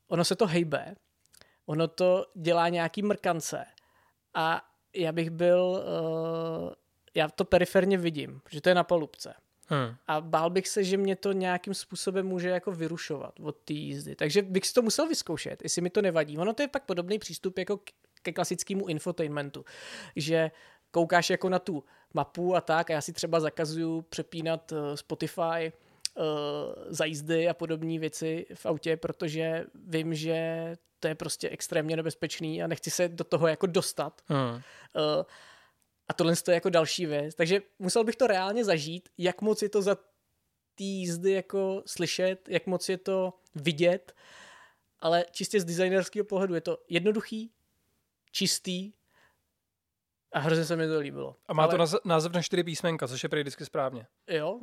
ono se to hejbe, ono to dělá nějaký mrkance a já bych byl, uh, já to periferně vidím, že to je na palubce. Hmm. A bál bych se, že mě to nějakým způsobem může jako vyrušovat od té jízdy. Takže bych si to musel vyzkoušet, jestli mi to nevadí. Ono to je pak podobný přístup jako ke klasickému infotainmentu, že koukáš jako na tu mapu a tak a já si třeba zakazuju přepínat Spotify uh, za jízdy a podobné věci v autě, protože vím, že to je prostě extrémně nebezpečný a nechci se do toho jako dostat. Hmm. Uh, A tohle je jako další věc. Takže musel bych to reálně zažít, jak moc je to za té jízdy jako slyšet, jak moc je to vidět, ale čistě z designerského pohledu je to jednoduchý, čistý a hrozně se mi to líbilo. A má ale... to název na čtyři písmenka, což je prý vždycky správně. Jo,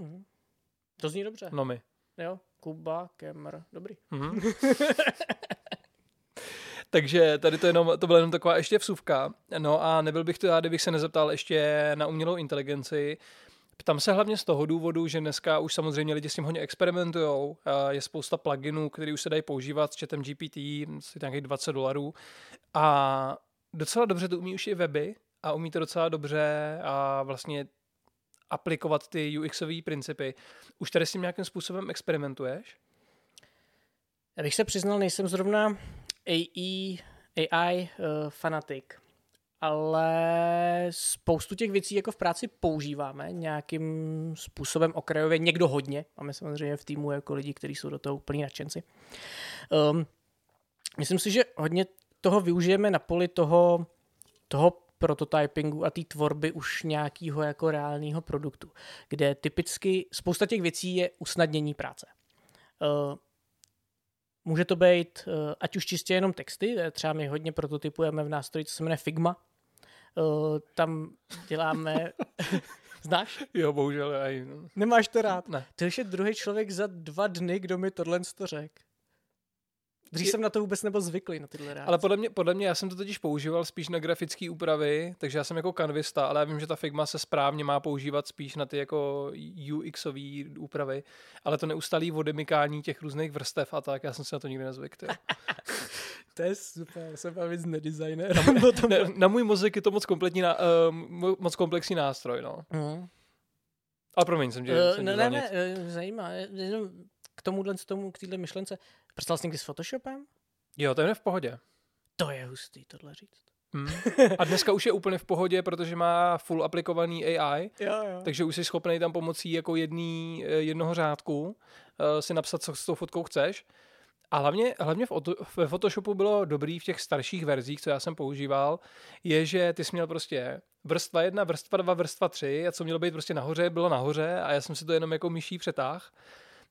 to zní dobře. Nomi. Jo, Kuba Kemr, dobrý. Mm-hmm. Takže tady to, jenom, to byla jenom taková ještě vsuvka. No a nebyl bych to já, kdybych se nezeptal ještě na umělou inteligenci. Ptám se hlavně z toho důvodu, že dneska už samozřejmě lidi s tím hodně experimentujou. Je spousta pluginů, které už se dají používat s chatem G P T, nějakých dvacet dolarů. A docela dobře to umí už i weby a umí to docela dobře a vlastně aplikovat ty UXové principy. Už tady s tím nějakým způsobem experimentuješ? Já bych se přiznal, nejsem zrovna... A I, A I uh, fanatik, ale spoustu těch věcí jako v práci používáme nějakým způsobem okrajově, někdo hodně, máme samozřejmě v týmu jako lidi, kteří jsou do toho úplní nadšenci. Um, myslím si, že hodně toho využijeme na poli toho, toho prototypingu a té tvorby už nějakého jako reálného produktu, kde typicky spousta těch věcí je usnadnění práce. Uh, Může to být, ať už čistě jenom texty, třeba my hodně prototypujeme v nástroji, co se jmenuje Figma. Tam děláme... Znáš? Jo, bohužel. Aj, no. Nemáš to rád? Ne. To už je druhý člověk za dva dny, kdo mi tohle to řekl. Dřív je... jsem na to vůbec nebyl zvyklý, na tyhle reakce. Ale podle mě, podle mě, já jsem to totiž používal spíš na grafické úpravy, takže já jsem jako kanvista, ale já vím, že ta Figma se správně má používat spíš na ty jako UXové úpravy, ale to neustálý odemykání těch různých vrstev a tak, já jsem se na to nikdy nezvykl. To je super, jsem víc nedesigner. Na, na můj mozek je to moc, kompletní, uh, moc komplexní nástroj, no. Mm. Ale promiň, jsem tě uh, Ne, ne, ne, zajímá, jenom k tomuhle, tomu, k téhle myšlence. Prcel jsi někdy s Photoshopem? Jo, to je v pohodě. To je hustý, tohle říct. Hmm. A dneska už je úplně v pohodě, protože má full aplikovaný A I, jo, jo. Takže už jsi schopný tam pomocí jako jedný, jednoho řádku uh, si napsat, co s tou fotkou chceš. A hlavně, hlavně v, v Photoshopu bylo dobrý v těch starších verzích, co já jsem používal, je, že ty jsi měl prostě vrstva jedna, vrstva dva, vrstva tři a co mělo být prostě nahoře, bylo nahoře a já jsem si to jenom jako myší přetáhl.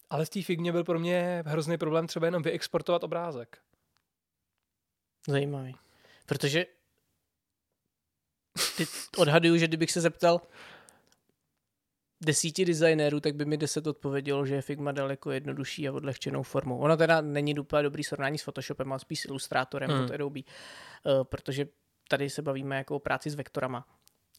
Ale v té Figmě byl pro mě hrozný problém třeba jenom vyexportovat obrázek. Zajímavý. Protože ty odhaduju, že kdybych se zeptal desíti designérů, tak by mi deset odpovědělo, že je Figma daleko jednodušší a odlehčenou formou. Ono teda není dupla dobrý srovnání s Photoshopem, ale spíš s ilustrátorem hmm. pod Adobe, protože tady se bavíme jako o práci s vektorama.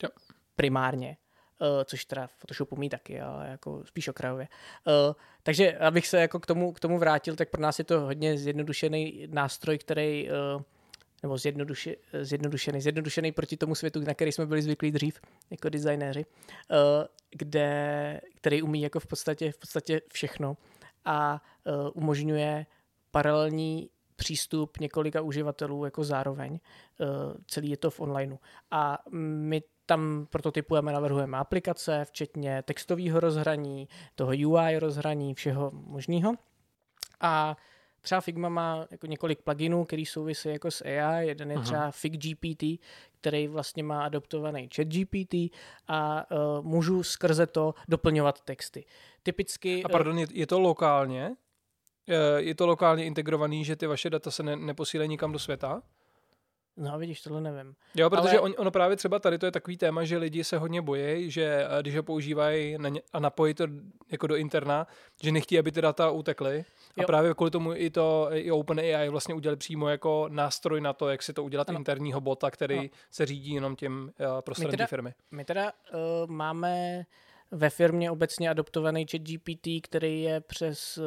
Jo. Primárně. Uh, což teda Photoshopu mít taky, ale jako spíš okrajově. Uh, takže abych se jako k tomu, k tomu vrátil, tak pro nás je to hodně zjednodušený nástroj, který, uh, nebo zjednoduši, zjednodušený, zjednodušený proti tomu světu, na který jsme byli zvyklí dřív, jako designéři, uh, kde, který umí jako v podstatě, v podstatě všechno a uh, umožňuje paralelní přístup několika uživatelů jako zároveň. Uh, celý je to v onlineu. A my tam prototypujeme, navrhujeme aplikace, včetně textového rozhraní, toho U I rozhraní, všeho možného. A třeba Figma má jako několik pluginů, které souvisí jako s A I. Jeden je Aha. třeba FigGPT, který vlastně má adoptovaný ChatGPT a uh, můžu skrze to doplňovat texty. Typicky... A pardon, je to lokálně? Je to lokálně integrovaný, že ty vaše data se ne, neposílají nikam do světa? No vidíš, tohle nevím. Jo, protože Ale... ono právě třeba tady to je takový téma, že lidi se hodně bojí, že když ho používají a napojí to jako do interna, že nechtějí, aby ty data utekly. Jo. A právě kvůli tomu i to i OpenAI vlastně udělali přímo jako nástroj na to, jak si to udělat ano. interního bota, který ano. se řídí jenom tím uh, prostředí my firmy. My teda uh, máme ve firmě obecně adoptovaný Chat G P T, který je přes uh,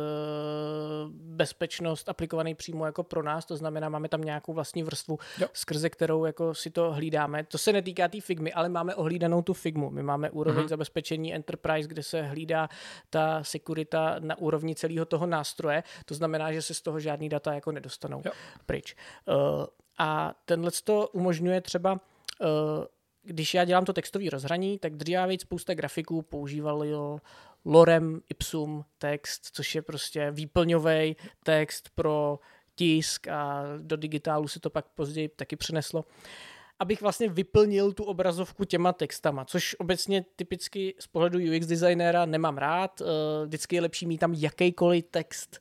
bezpečnost aplikovaný přímo jako pro nás, to znamená, máme tam nějakou vlastní vrstvu, jo. skrze kterou jako si to hlídáme. To se netýká té Figmy, ale máme ohlídanou tu Figmu. My máme úroveň mm-hmm. zabezpečení Enterprise, kde se hlídá ta sekurita na úrovni celého toho nástroje, to znamená, že se z toho žádný data jako nedostanou jo. pryč. Uh, a tenhle to umožňuje třeba... Uh, Když já dělám to textové rozhraní, tak dříve spousta grafiků používalo Lorem Ipsum text, což je prostě výplňový text pro tisk a do digitálu se to pak později taky přeneslo. Abych vlastně vyplnil tu obrazovku těma textama, což obecně typicky z pohledu U X designera nemám rád. Vždycky je lepší mít tam jakýkoliv text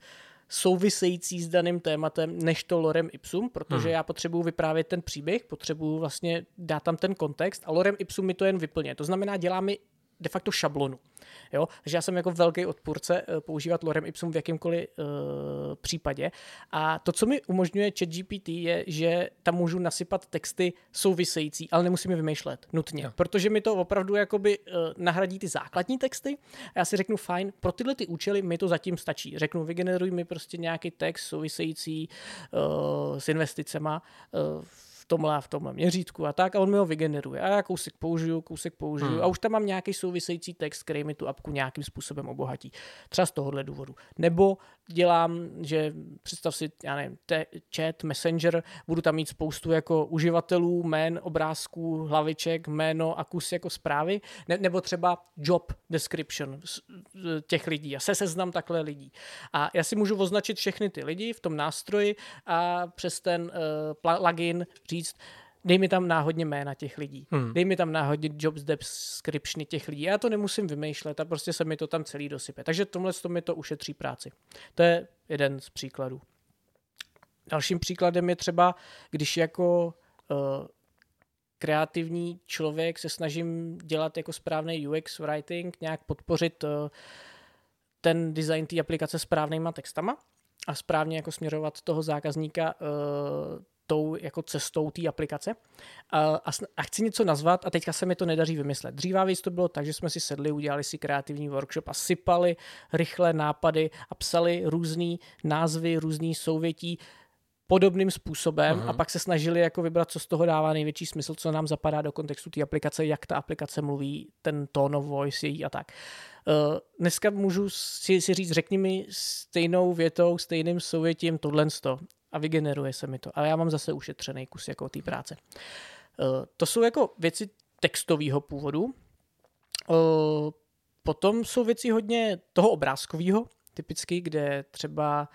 související s daným tématem, než to Lorem Ipsum, protože hmm. já potřebuju vyprávět ten příběh, potřebuju vlastně dát tam ten kontext a Lorem Ipsum mi to jen vyplně. To znamená, dělá mi de facto šablonu. Jo? Takže já jsem jako velký odpůrce používat Lorem Ipsum v jakýmkoliv uh, případě. A to, co mi umožňuje ChatGPT, je, že tam můžu nasypat texty související, ale nemusím je vymýšlet nutně, no. protože mi to opravdu jakoby, uh, nahradí ty základní texty a já si řeknu, fajn, pro tyhle ty účely mi to zatím stačí. Řeknu, vygeneruj mi prostě nějaký text související uh, s investicema uh, tomhle a v tomhle měřítku a tak a on mi ho vygeneruje. A já kousek použiju, kousek použiju hmm. a už tam mám nějaký související text, který mi tu apku nějakým způsobem obohatí. Třeba z tohohle důvodu. Nebo dělám, že představ si, já nevím, te- chat, messenger, budu tam mít spoustu jako uživatelů, jmén, obrázků, hlaviček, jméno a kus jako zprávy. Ne- nebo třeba job description těch lidí. Já se seznam takhle lidí. A já si můžu označit všechny ty lidi v tom nástroji a přes ten uh, pl- plugin říct, dej mi tam náhodně jména těch lidí, hmm. dej mi tam náhodně jobs descriptiony těch lidí. Já to nemusím vymýšlet a prostě se mi to tam celý dosype. Takže tomhle to mi to ušetří práci. To je jeden z příkladů. Dalším příkladem je třeba, když jako uh, kreativní člověk se snažím dělat jako správný U X writing, nějak podpořit uh, ten design té aplikace správnýma textama a správně jako směrovat toho zákazníka uh, tou jako cestou té aplikace a, a chci něco nazvat a teďka se mi to nedaří vymyslet. Dřívá víc to bylo tak, že jsme si sedli, udělali si kreativní workshop a sypali rychle nápady a psali různý názvy, různý souvětí podobným způsobem Aha. a pak se snažili jako vybrat, co z toho dává největší smysl, co nám zapadá do kontextu té aplikace, jak ta aplikace mluví, ten tone of voice její a tak. Uh, dneska můžu si, si říct, řekni mi stejnou větou, stejným souvětím tohle sto. A vygeneruje se mi to. Ale já mám zase ušetřený kus jako té práce. To jsou jako věci textového původu. Potom jsou věci hodně toho obrázkového, typicky, kde třeba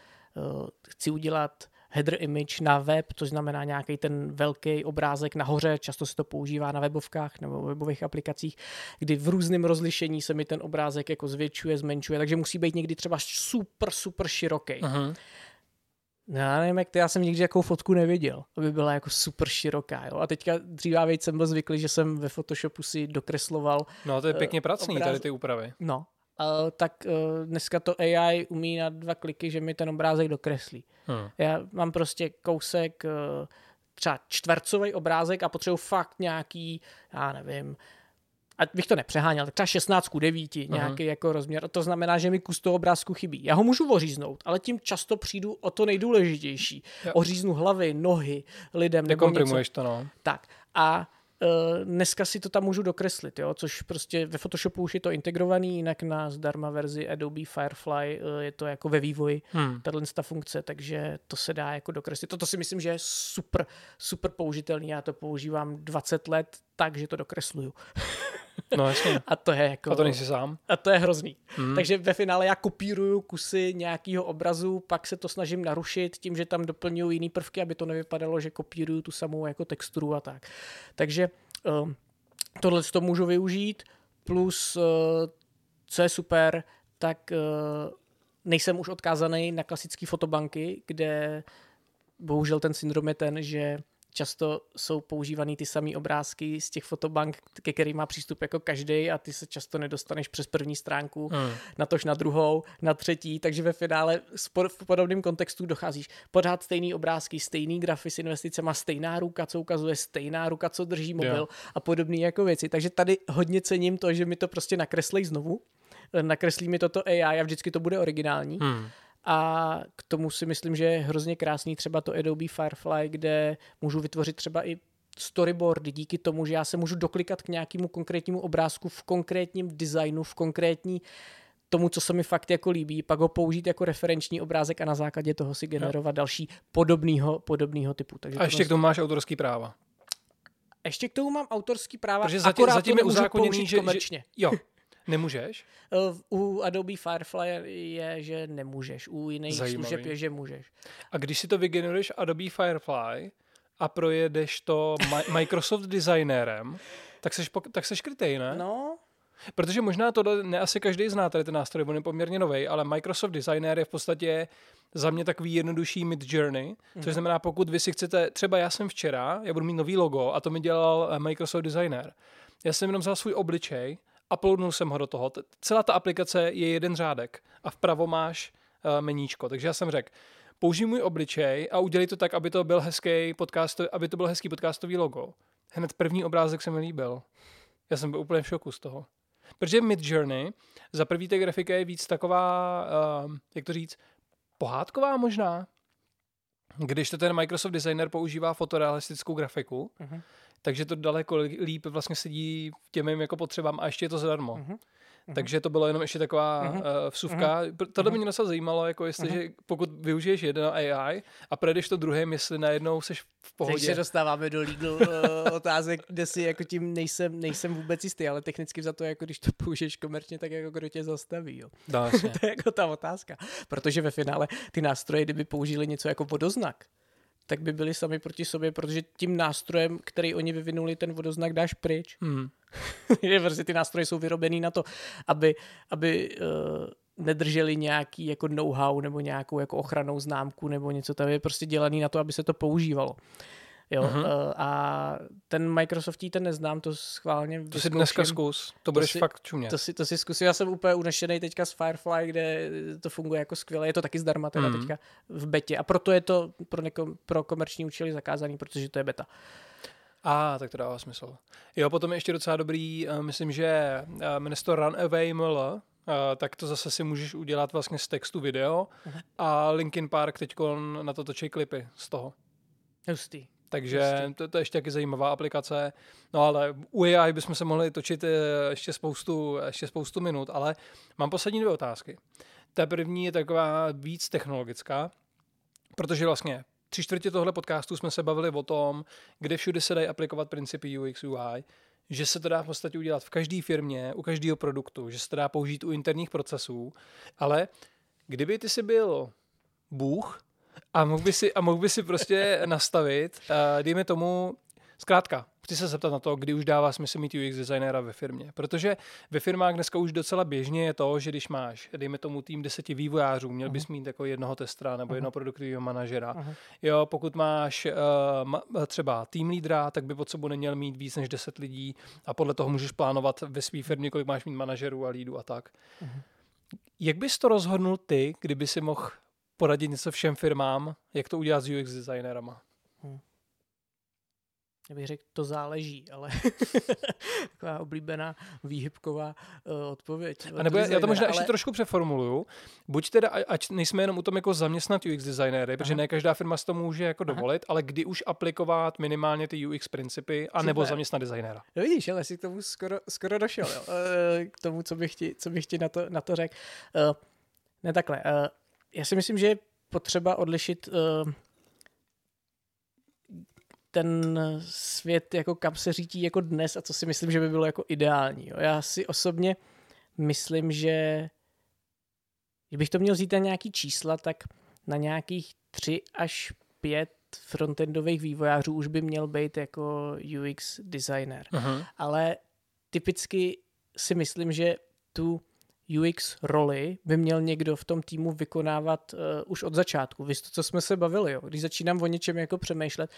chci udělat header image na web, to znamená nějaký ten velký obrázek nahoře, často se to používá na webovkách nebo webových aplikacích, kdy v různém rozlišení se mi ten obrázek jako zvětšuje, zmenšuje, takže musí být někdy třeba super, super široký. Aha. Já nevím, jak to, já jsem nikdy jakou fotku neviděl, aby byla jako super široká. Jo? A teďka dříve jsem byl zvyklý, že jsem ve Photoshopu si dokresloval. No to je pěkně pracný, obráz... tady ty úpravy. No, uh, tak uh, dneska to A I umí na dva kliky, že mi ten obrázek dokreslí. Hmm. Já mám prostě kousek, uh, třeba čtvercový obrázek a potřebuji fakt nějaký, já nevím, a bych to nepřeháněl, tak třeba šestnáct ku devíti nějaký uh-huh. jako rozměr. To znamená, že mi kus toho obrázku chybí. Já ho můžu oříznout, ale tím často přijdu o to nejdůležitější. Jo. Oříznu hlavy, nohy lidem nebo něco. Dekomprimuješ to, no. Tak a uh, dneska si to tam můžu dokreslit, jo? Což prostě ve Photoshopu už je to integrovaný, jinak na zdarma verzi Adobe Firefly uh, je to jako ve vývoji hmm. tato funkce, takže to se dá jako dokreslit. Toto si myslím, že je super, super použitelný. Já to používám dvacet let, takže to dokresluju. No, a to je jako... A to nejsi sám. A to je hrozný. Mm. Takže ve finále já kopíruju kusy nějakého obrazu, pak se to snažím narušit tím, že tam doplňuju jiný prvky, aby to nevypadalo, že kopíruju tu samou jako texturu a tak. Takže um, tohle to můžu využít, plus uh, co je super, tak uh, nejsem už odkázaný na klasické fotobanky, kde bohužel ten syndrom je ten, že často jsou používané ty samé obrázky z těch fotobank, ke kterým má přístup jako každý, a ty se často nedostaneš přes první stránku, hmm. natož na druhou, na třetí, takže ve finále v podobném kontextu docházíš. Pořád stejný obrázky, stejný grafy s investicema, stejná ruka, co ukazuje, stejná ruka, co drží mobil yeah. a podobné jako věci. Takže tady hodně cením to, že mi to prostě nakreslej znovu, nakreslí mi toto A I a vždycky to bude originální. Hmm. A k tomu si myslím, že je hrozně krásný třeba to Adobe Firefly, kde můžu vytvořit třeba i storyboardy díky tomu, že já se můžu doklikat k nějakému konkrétnímu obrázku v konkrétním designu, v konkrétní tomu, co se mi fakt jako líbí, pak ho použít jako referenční obrázek a na základě toho si generovat no. další podobného, podobného typu. Takže a ještě k tomu máš autorský práva. Ještě k tomu mám autorský práva, protože zatím, akorát zatím to nemůžu použít že, komerčně. Že, jo. Nemůžeš? U Adobe Firefly je, že nemůžeš. U jiných Zajímavý. Služeb je, že můžeš. A když si to vygeneruješ Adobe Firefly a projedeš to Microsoft Designérem, tak seš, tak seš krytej, ne? No. Protože možná tohle ne asi každý zná, tady ten nástroj, on je poměrně novej, ale Microsoft Designer je v podstatě za mě takový jednodušší Midjourney, což znamená, pokud vy si chcete, třeba já jsem včera, já budu mít nový logo a to mi dělal Microsoft Designer. Já jsem jenom vzal svůj obličej, uploadnul jsem ho do toho. Celá ta aplikace je jeden řádek a vpravo máš uh, meníčko. Takže já jsem řekl, použij můj obličej a udělej to tak, aby to byl hezký podcast, aby to byl hezký podcastový logo. Hned první obrázek se mi líbil. Já jsem byl úplně v šoku z toho. Protože Midjourney, za první té grafika je víc taková, uh, jak to říct, pohádková možná. Když to ten Microsoft Designer používá fotorealistickou grafiku, uh-huh. takže to daleko líp vlastně sedí těm mým jako potřebám a ještě je to zadarmo. Uh-huh. Takže to bylo jenom ještě taková uh-huh. uh, vsuvka. Uh-huh. Tohle mě docela zajímalo, jako jestli, uh-huh. že pokud využiješ jedno A I a projedeš to druhém, jestli najednou jsi v pohodě. Takže se dostáváme do legal uh, otázek, kde si jako tím nejsem, nejsem vůbec jistý, ale technicky za to, jako když to použiješ komerčně, tak jako kdo tě zastaví. Jo? To je jako ta otázka. Protože ve finále ty nástroje, kdyby použili něco jako vodoznak, tak by byli sami proti sobě, protože tím nástrojem, který oni vyvinuli, ten vodoznak dáš pryč. Mm. Ty nástroje jsou vyrobený na to, aby, aby uh, nedrželi nějaký jako know-how nebo nějakou jako ochranou známku nebo něco, tam je prostě dělaný na to, aby se to používalo. Jo, uh-huh. uh, a ten Microsoftí ten neznám, to schválně vyzkouším. To si dneska zkus, to budeš to si, fakt čumět. To si, to si zkusím, já jsem úplně unešenej teďka z Firefly, kde to funguje jako skvěle, je to taky zdarma teda uh-huh. teďka v betě a proto je to pro, nekom, pro komerční účely zakázaný, protože to je beta. A ah, tak to dává smysl. Jo, potom je ještě docela dobrý, uh, myslím, že uh, minister Runaway M L, Uh, tak to zase si můžeš udělat vlastně z textu video uh-huh. a Linkin Park teďkon na to točí klipy z toho. Hustý. Takže to, to je ještě taky zajímavá aplikace. No ale u A I bychom se mohli točit ještě spoustu, ještě spoustu minut, ale mám poslední dvě otázky. Ta první je taková víc technologická, protože vlastně tři čtvrtě tohle podcastu jsme se bavili o tom, kde všude se dají aplikovat principy U X, U I, že se to dá v podstatě udělat v každé firmě, u každého produktu, že se to dá použít u interních procesů, ale kdyby ty si byl Bůh, A mohl by si, a mohl by si prostě nastavit, uh, dejme tomu, zkrátka, chci se zeptat na to, kdy už dává smysl mít U X designera ve firmě. Protože ve firmách dneska už docela běžně je to, že když máš, dejme tomu, tým deseti vývojářů, měl bys mít jako jednoho testera nebo jednoho produktového manažera. Aha. Jo, pokud máš uh, třeba tým lídra, tak by pod sebou neměl mít víc než deset lidí a podle toho můžeš plánovat ve své firmě, kolik máš mít manažerů a lídů a tak. Aha. Jak bys to rozhodnul ty, kdyby si mohl poradit něco všem firmám, jak to udělat s U X designerama? Hmm. Já bych řekl, to záleží, ale taková oblíbená výhybková uh, odpověď. A nebo já, já to možná ale... ještě trošku přeformuluju. Buď teda, ať nejsme jenom u tom jako zaměstnat U X designery, protože ne každá firma si to může jako dovolit, Aha. ale kdy už aplikovat minimálně ty U X principy, anebo zaměstnat designera. No vidíš, ale jsi k tomu skoro, skoro došel, jo. K tomu, co bych ti, co bych ti na to, na to řekl. Uh, ne takhle, uh, Já si myslím, že je potřeba odlišit uh, ten svět, jako kam se řítí jako dnes a co si myslím, že by bylo jako ideální. Jo. Já si osobně myslím, že kdybych to měl vzít na nějaký čísla, tak na nějakých tři až pět frontendových vývojářů už by měl být jako U X designer. Aha. Ale typicky si myslím, že tu U X roli by měl někdo v tom týmu vykonávat uh, už od začátku. Víš to, co jsme se bavili, jo? Když začínám o něčem jako přemýšlet,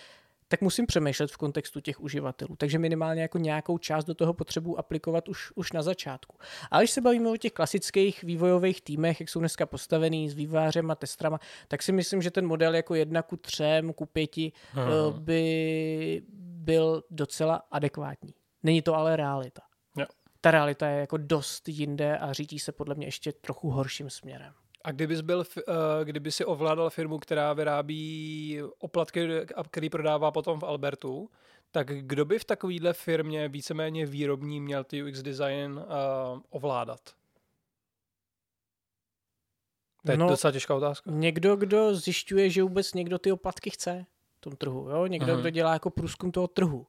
tak musím přemýšlet v kontextu těch uživatelů. Takže minimálně jako nějakou část do toho potřebuji aplikovat už, už na začátku. Ale když se bavíme o těch klasických vývojových týmech, jak jsou dneska postavený s vývojářem a testrama, tak si myslím, že ten model jako jedna ku třem, ku pěti hmm. by byl docela adekvátní. Není to ale realita. No. Ta realita je jako dost jinde a řídí se podle mě ještě trochu horším směrem. A kdybys byl, kdyby si ovládal firmu, která vyrábí oplatky, který prodává potom v Albertu, tak kdo by v takovéhle firmě víceméně výrobní měl ty U X design ovládat? To je no, docela těžká otázka. Někdo, kdo zjišťuje, že vůbec někdo ty oplatky chce v tom trhu. Jo? Někdo, hmm. kdo dělá jako průzkum toho trhu.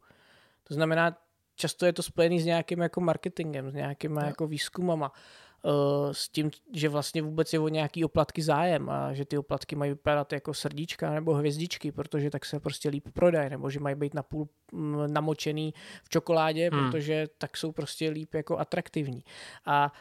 To znamená, často je to spojený s nějakým jako marketingem, s nějakýma no. jako výzkumama. S tím, že vlastně vůbec je o nějaký oplatky zájem a že ty oplatky mají vypadat jako srdíčka nebo hvězdičky, protože tak se prostě líp prodají, nebo že mají být napůl namočený v čokoládě, hmm. protože tak jsou prostě líp jako atraktivní. A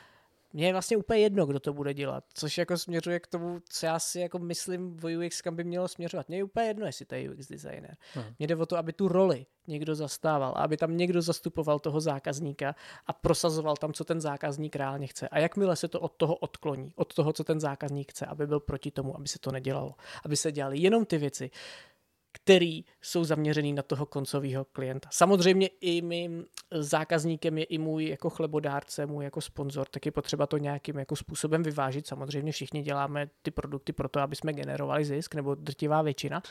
mně je vlastně úplně jedno, kdo to bude dělat, což jako směřuje k tomu, co já si jako myslím o U X, kam by mělo směřovat. Mně je úplně jedno, jestli to je U X designer. Hmm. Mně jde o to, aby tu roli někdo zastával, aby tam někdo zastupoval toho zákazníka a prosazoval tam, co ten zákazník reálně chce. A jakmile se to od toho odkloní, od toho, co ten zákazník chce, aby byl proti tomu, aby se to nedělalo, aby se dělaly jenom ty věci, který jsou zaměřený na toho koncového klienta. Samozřejmě i mým zákazníkem je i můj jako chlebodárce, můj jako sponzor, tak je potřeba to nějakým jako způsobem vyvážit. Samozřejmě všichni děláme ty produkty proto, aby jsme generovali zisk, nebo drtivá většina.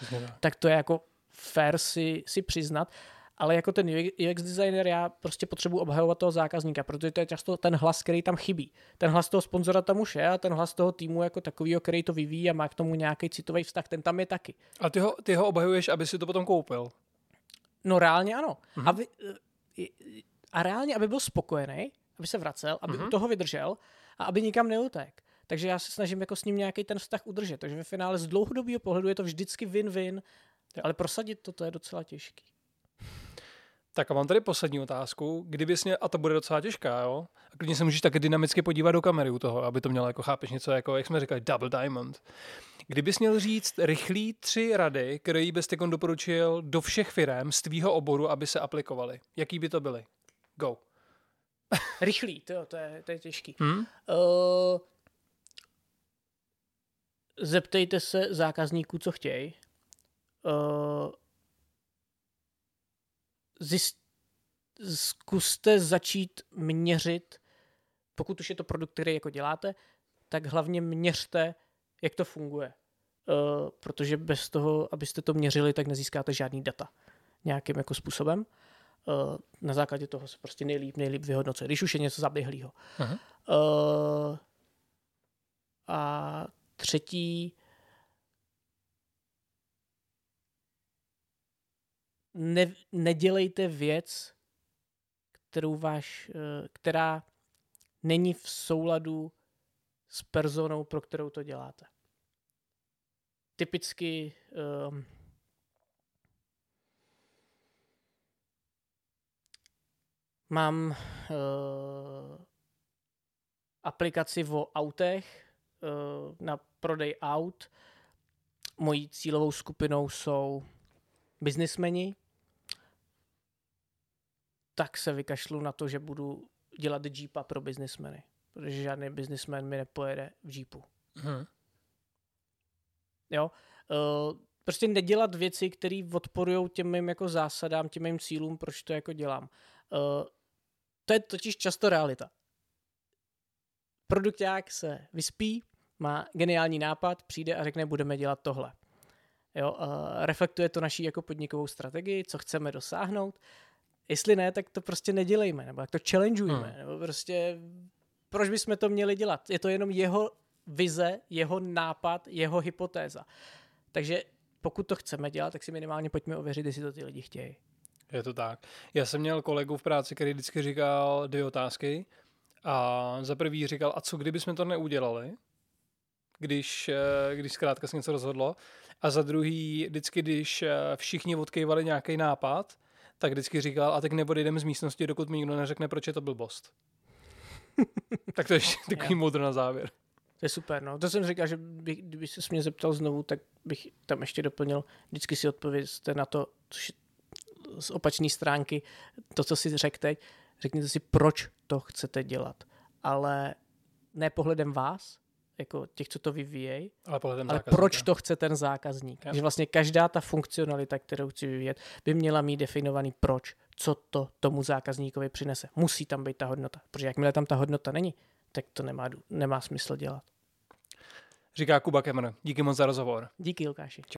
Tak to je jako fair si, si přiznat. Ale jako ten U X designer, já prostě potřebuji obhajovat toho zákazníka, protože to je často ten hlas, který tam chybí. Ten hlas toho sponzora tam už je a ten hlas toho týmu jako takovýho, který to vyvíjí a má k tomu nějaký citový vztah, ten tam je taky. A ty ho, ty ho obhajuješ, aby si to potom koupil? No reálně ano. Mhm. Aby, a reálně, aby byl spokojený, aby se vracel, aby mhm. u toho vydržel a aby nikam neutek. Takže já se snažím jako s ním nějaký ten vztah udržet. Takže ve finále z dlouhodobého pohledu je to vždycky win-win, ale prosadit to, to je docela těžký. Tak a mám tady poslední otázku. Kdybys mě, a to bude docela těžká, jo? A klidně se můžeš taky dynamicky podívat do kamery u toho, aby to mělo, jako chápeš, něco jako, jak jsme říkali, double diamond. Kdybys měl říct rychlý tři rady, které bys tykon doporučil do všech firem z tvýho oboru, aby se aplikovaly. Jaký by to byly? Go. Rychlý, to, to, je, to je těžký. Hmm? Uh, zeptejte se zákazníků, co chtějí. Uh, Zjist, zkuste začít měřit, pokud už je to produkt, který jako děláte, tak hlavně měřte, jak to funguje. Uh, protože bez toho, abyste to měřili, tak nezískáte žádný data nějakým jako způsobem. Uh, na základě toho se prostě nejlíp, nejlíp vyhodnocuje, když už je něco zaběhlýho. Uh, a třetí, Ne, nedělejte věc, kterou váš, která není v souladu s personou, pro kterou to děláte. Typicky um, mám uh, aplikaci o autech uh, na prodej aut. Mojí cílovou skupinou jsou biznismeni, tak se vykašlu na to, že budu dělat Jeepa pro biznismeny. Protože žádný biznismen mi nepojede v Jeepu. Hmm. Jo? Uh, prostě nedělat věci, které odporujou těm mým jako zásadám, těm mým cílům, proč to jako dělám. Uh, to je totiž často realita. Produkták se vyspí, má geniální nápad, přijde a řekne, budeme dělat tohle. Jo, uh, reflektuje to naší jako podnikovou strategii, co chceme dosáhnout. Jestli ne, tak to prostě nedělejme, nebo jak to challengeujeme, hmm. nebo prostě proč bychom to měli dělat? Je to jenom jeho vize, jeho nápad, jeho hypotéza. Takže pokud to chceme dělat, tak si minimálně pojďme ověřit, jestli to ty lidi chtějí. Je to tak. Já jsem měl kolegu v práci, který vždycky říkal dvě otázky a za prvý říkal, a co kdybychom to neudělali? Když, když zkrátka se něco rozhodlo. A za druhý, vždycky, když všichni odkejvali nějaký nápad, tak vždycky říkal, a tak neodejdeme z místnosti, dokud mi nikdo neřekne, proč je to blbost. Tak to je ještě takový modr na závěr. je super, no. To jsem říkal, že bych, kdyby se mě zeptal znovu, tak bych tam ještě doplnil, vždycky si odpovězte na to, což z opačné stránky, to, co si řekl teď, řekněte si, proč to chcete dělat. Ale ne pohledem vás, jako těch, co to vyvíjejí, ale, ale proč to chce ten zákazník. Že vlastně každá ta funkcionalita, kterou chci vyvíjet, by měla mít definovaný proč, co to tomu zákazníkovi přinese. Musí tam být ta hodnota, protože jakmile tam ta hodnota není, tak to nemá, nemá smysl dělat. Říká Kuba Kemr. Díky moc za rozhovor. Díky, Lukáši.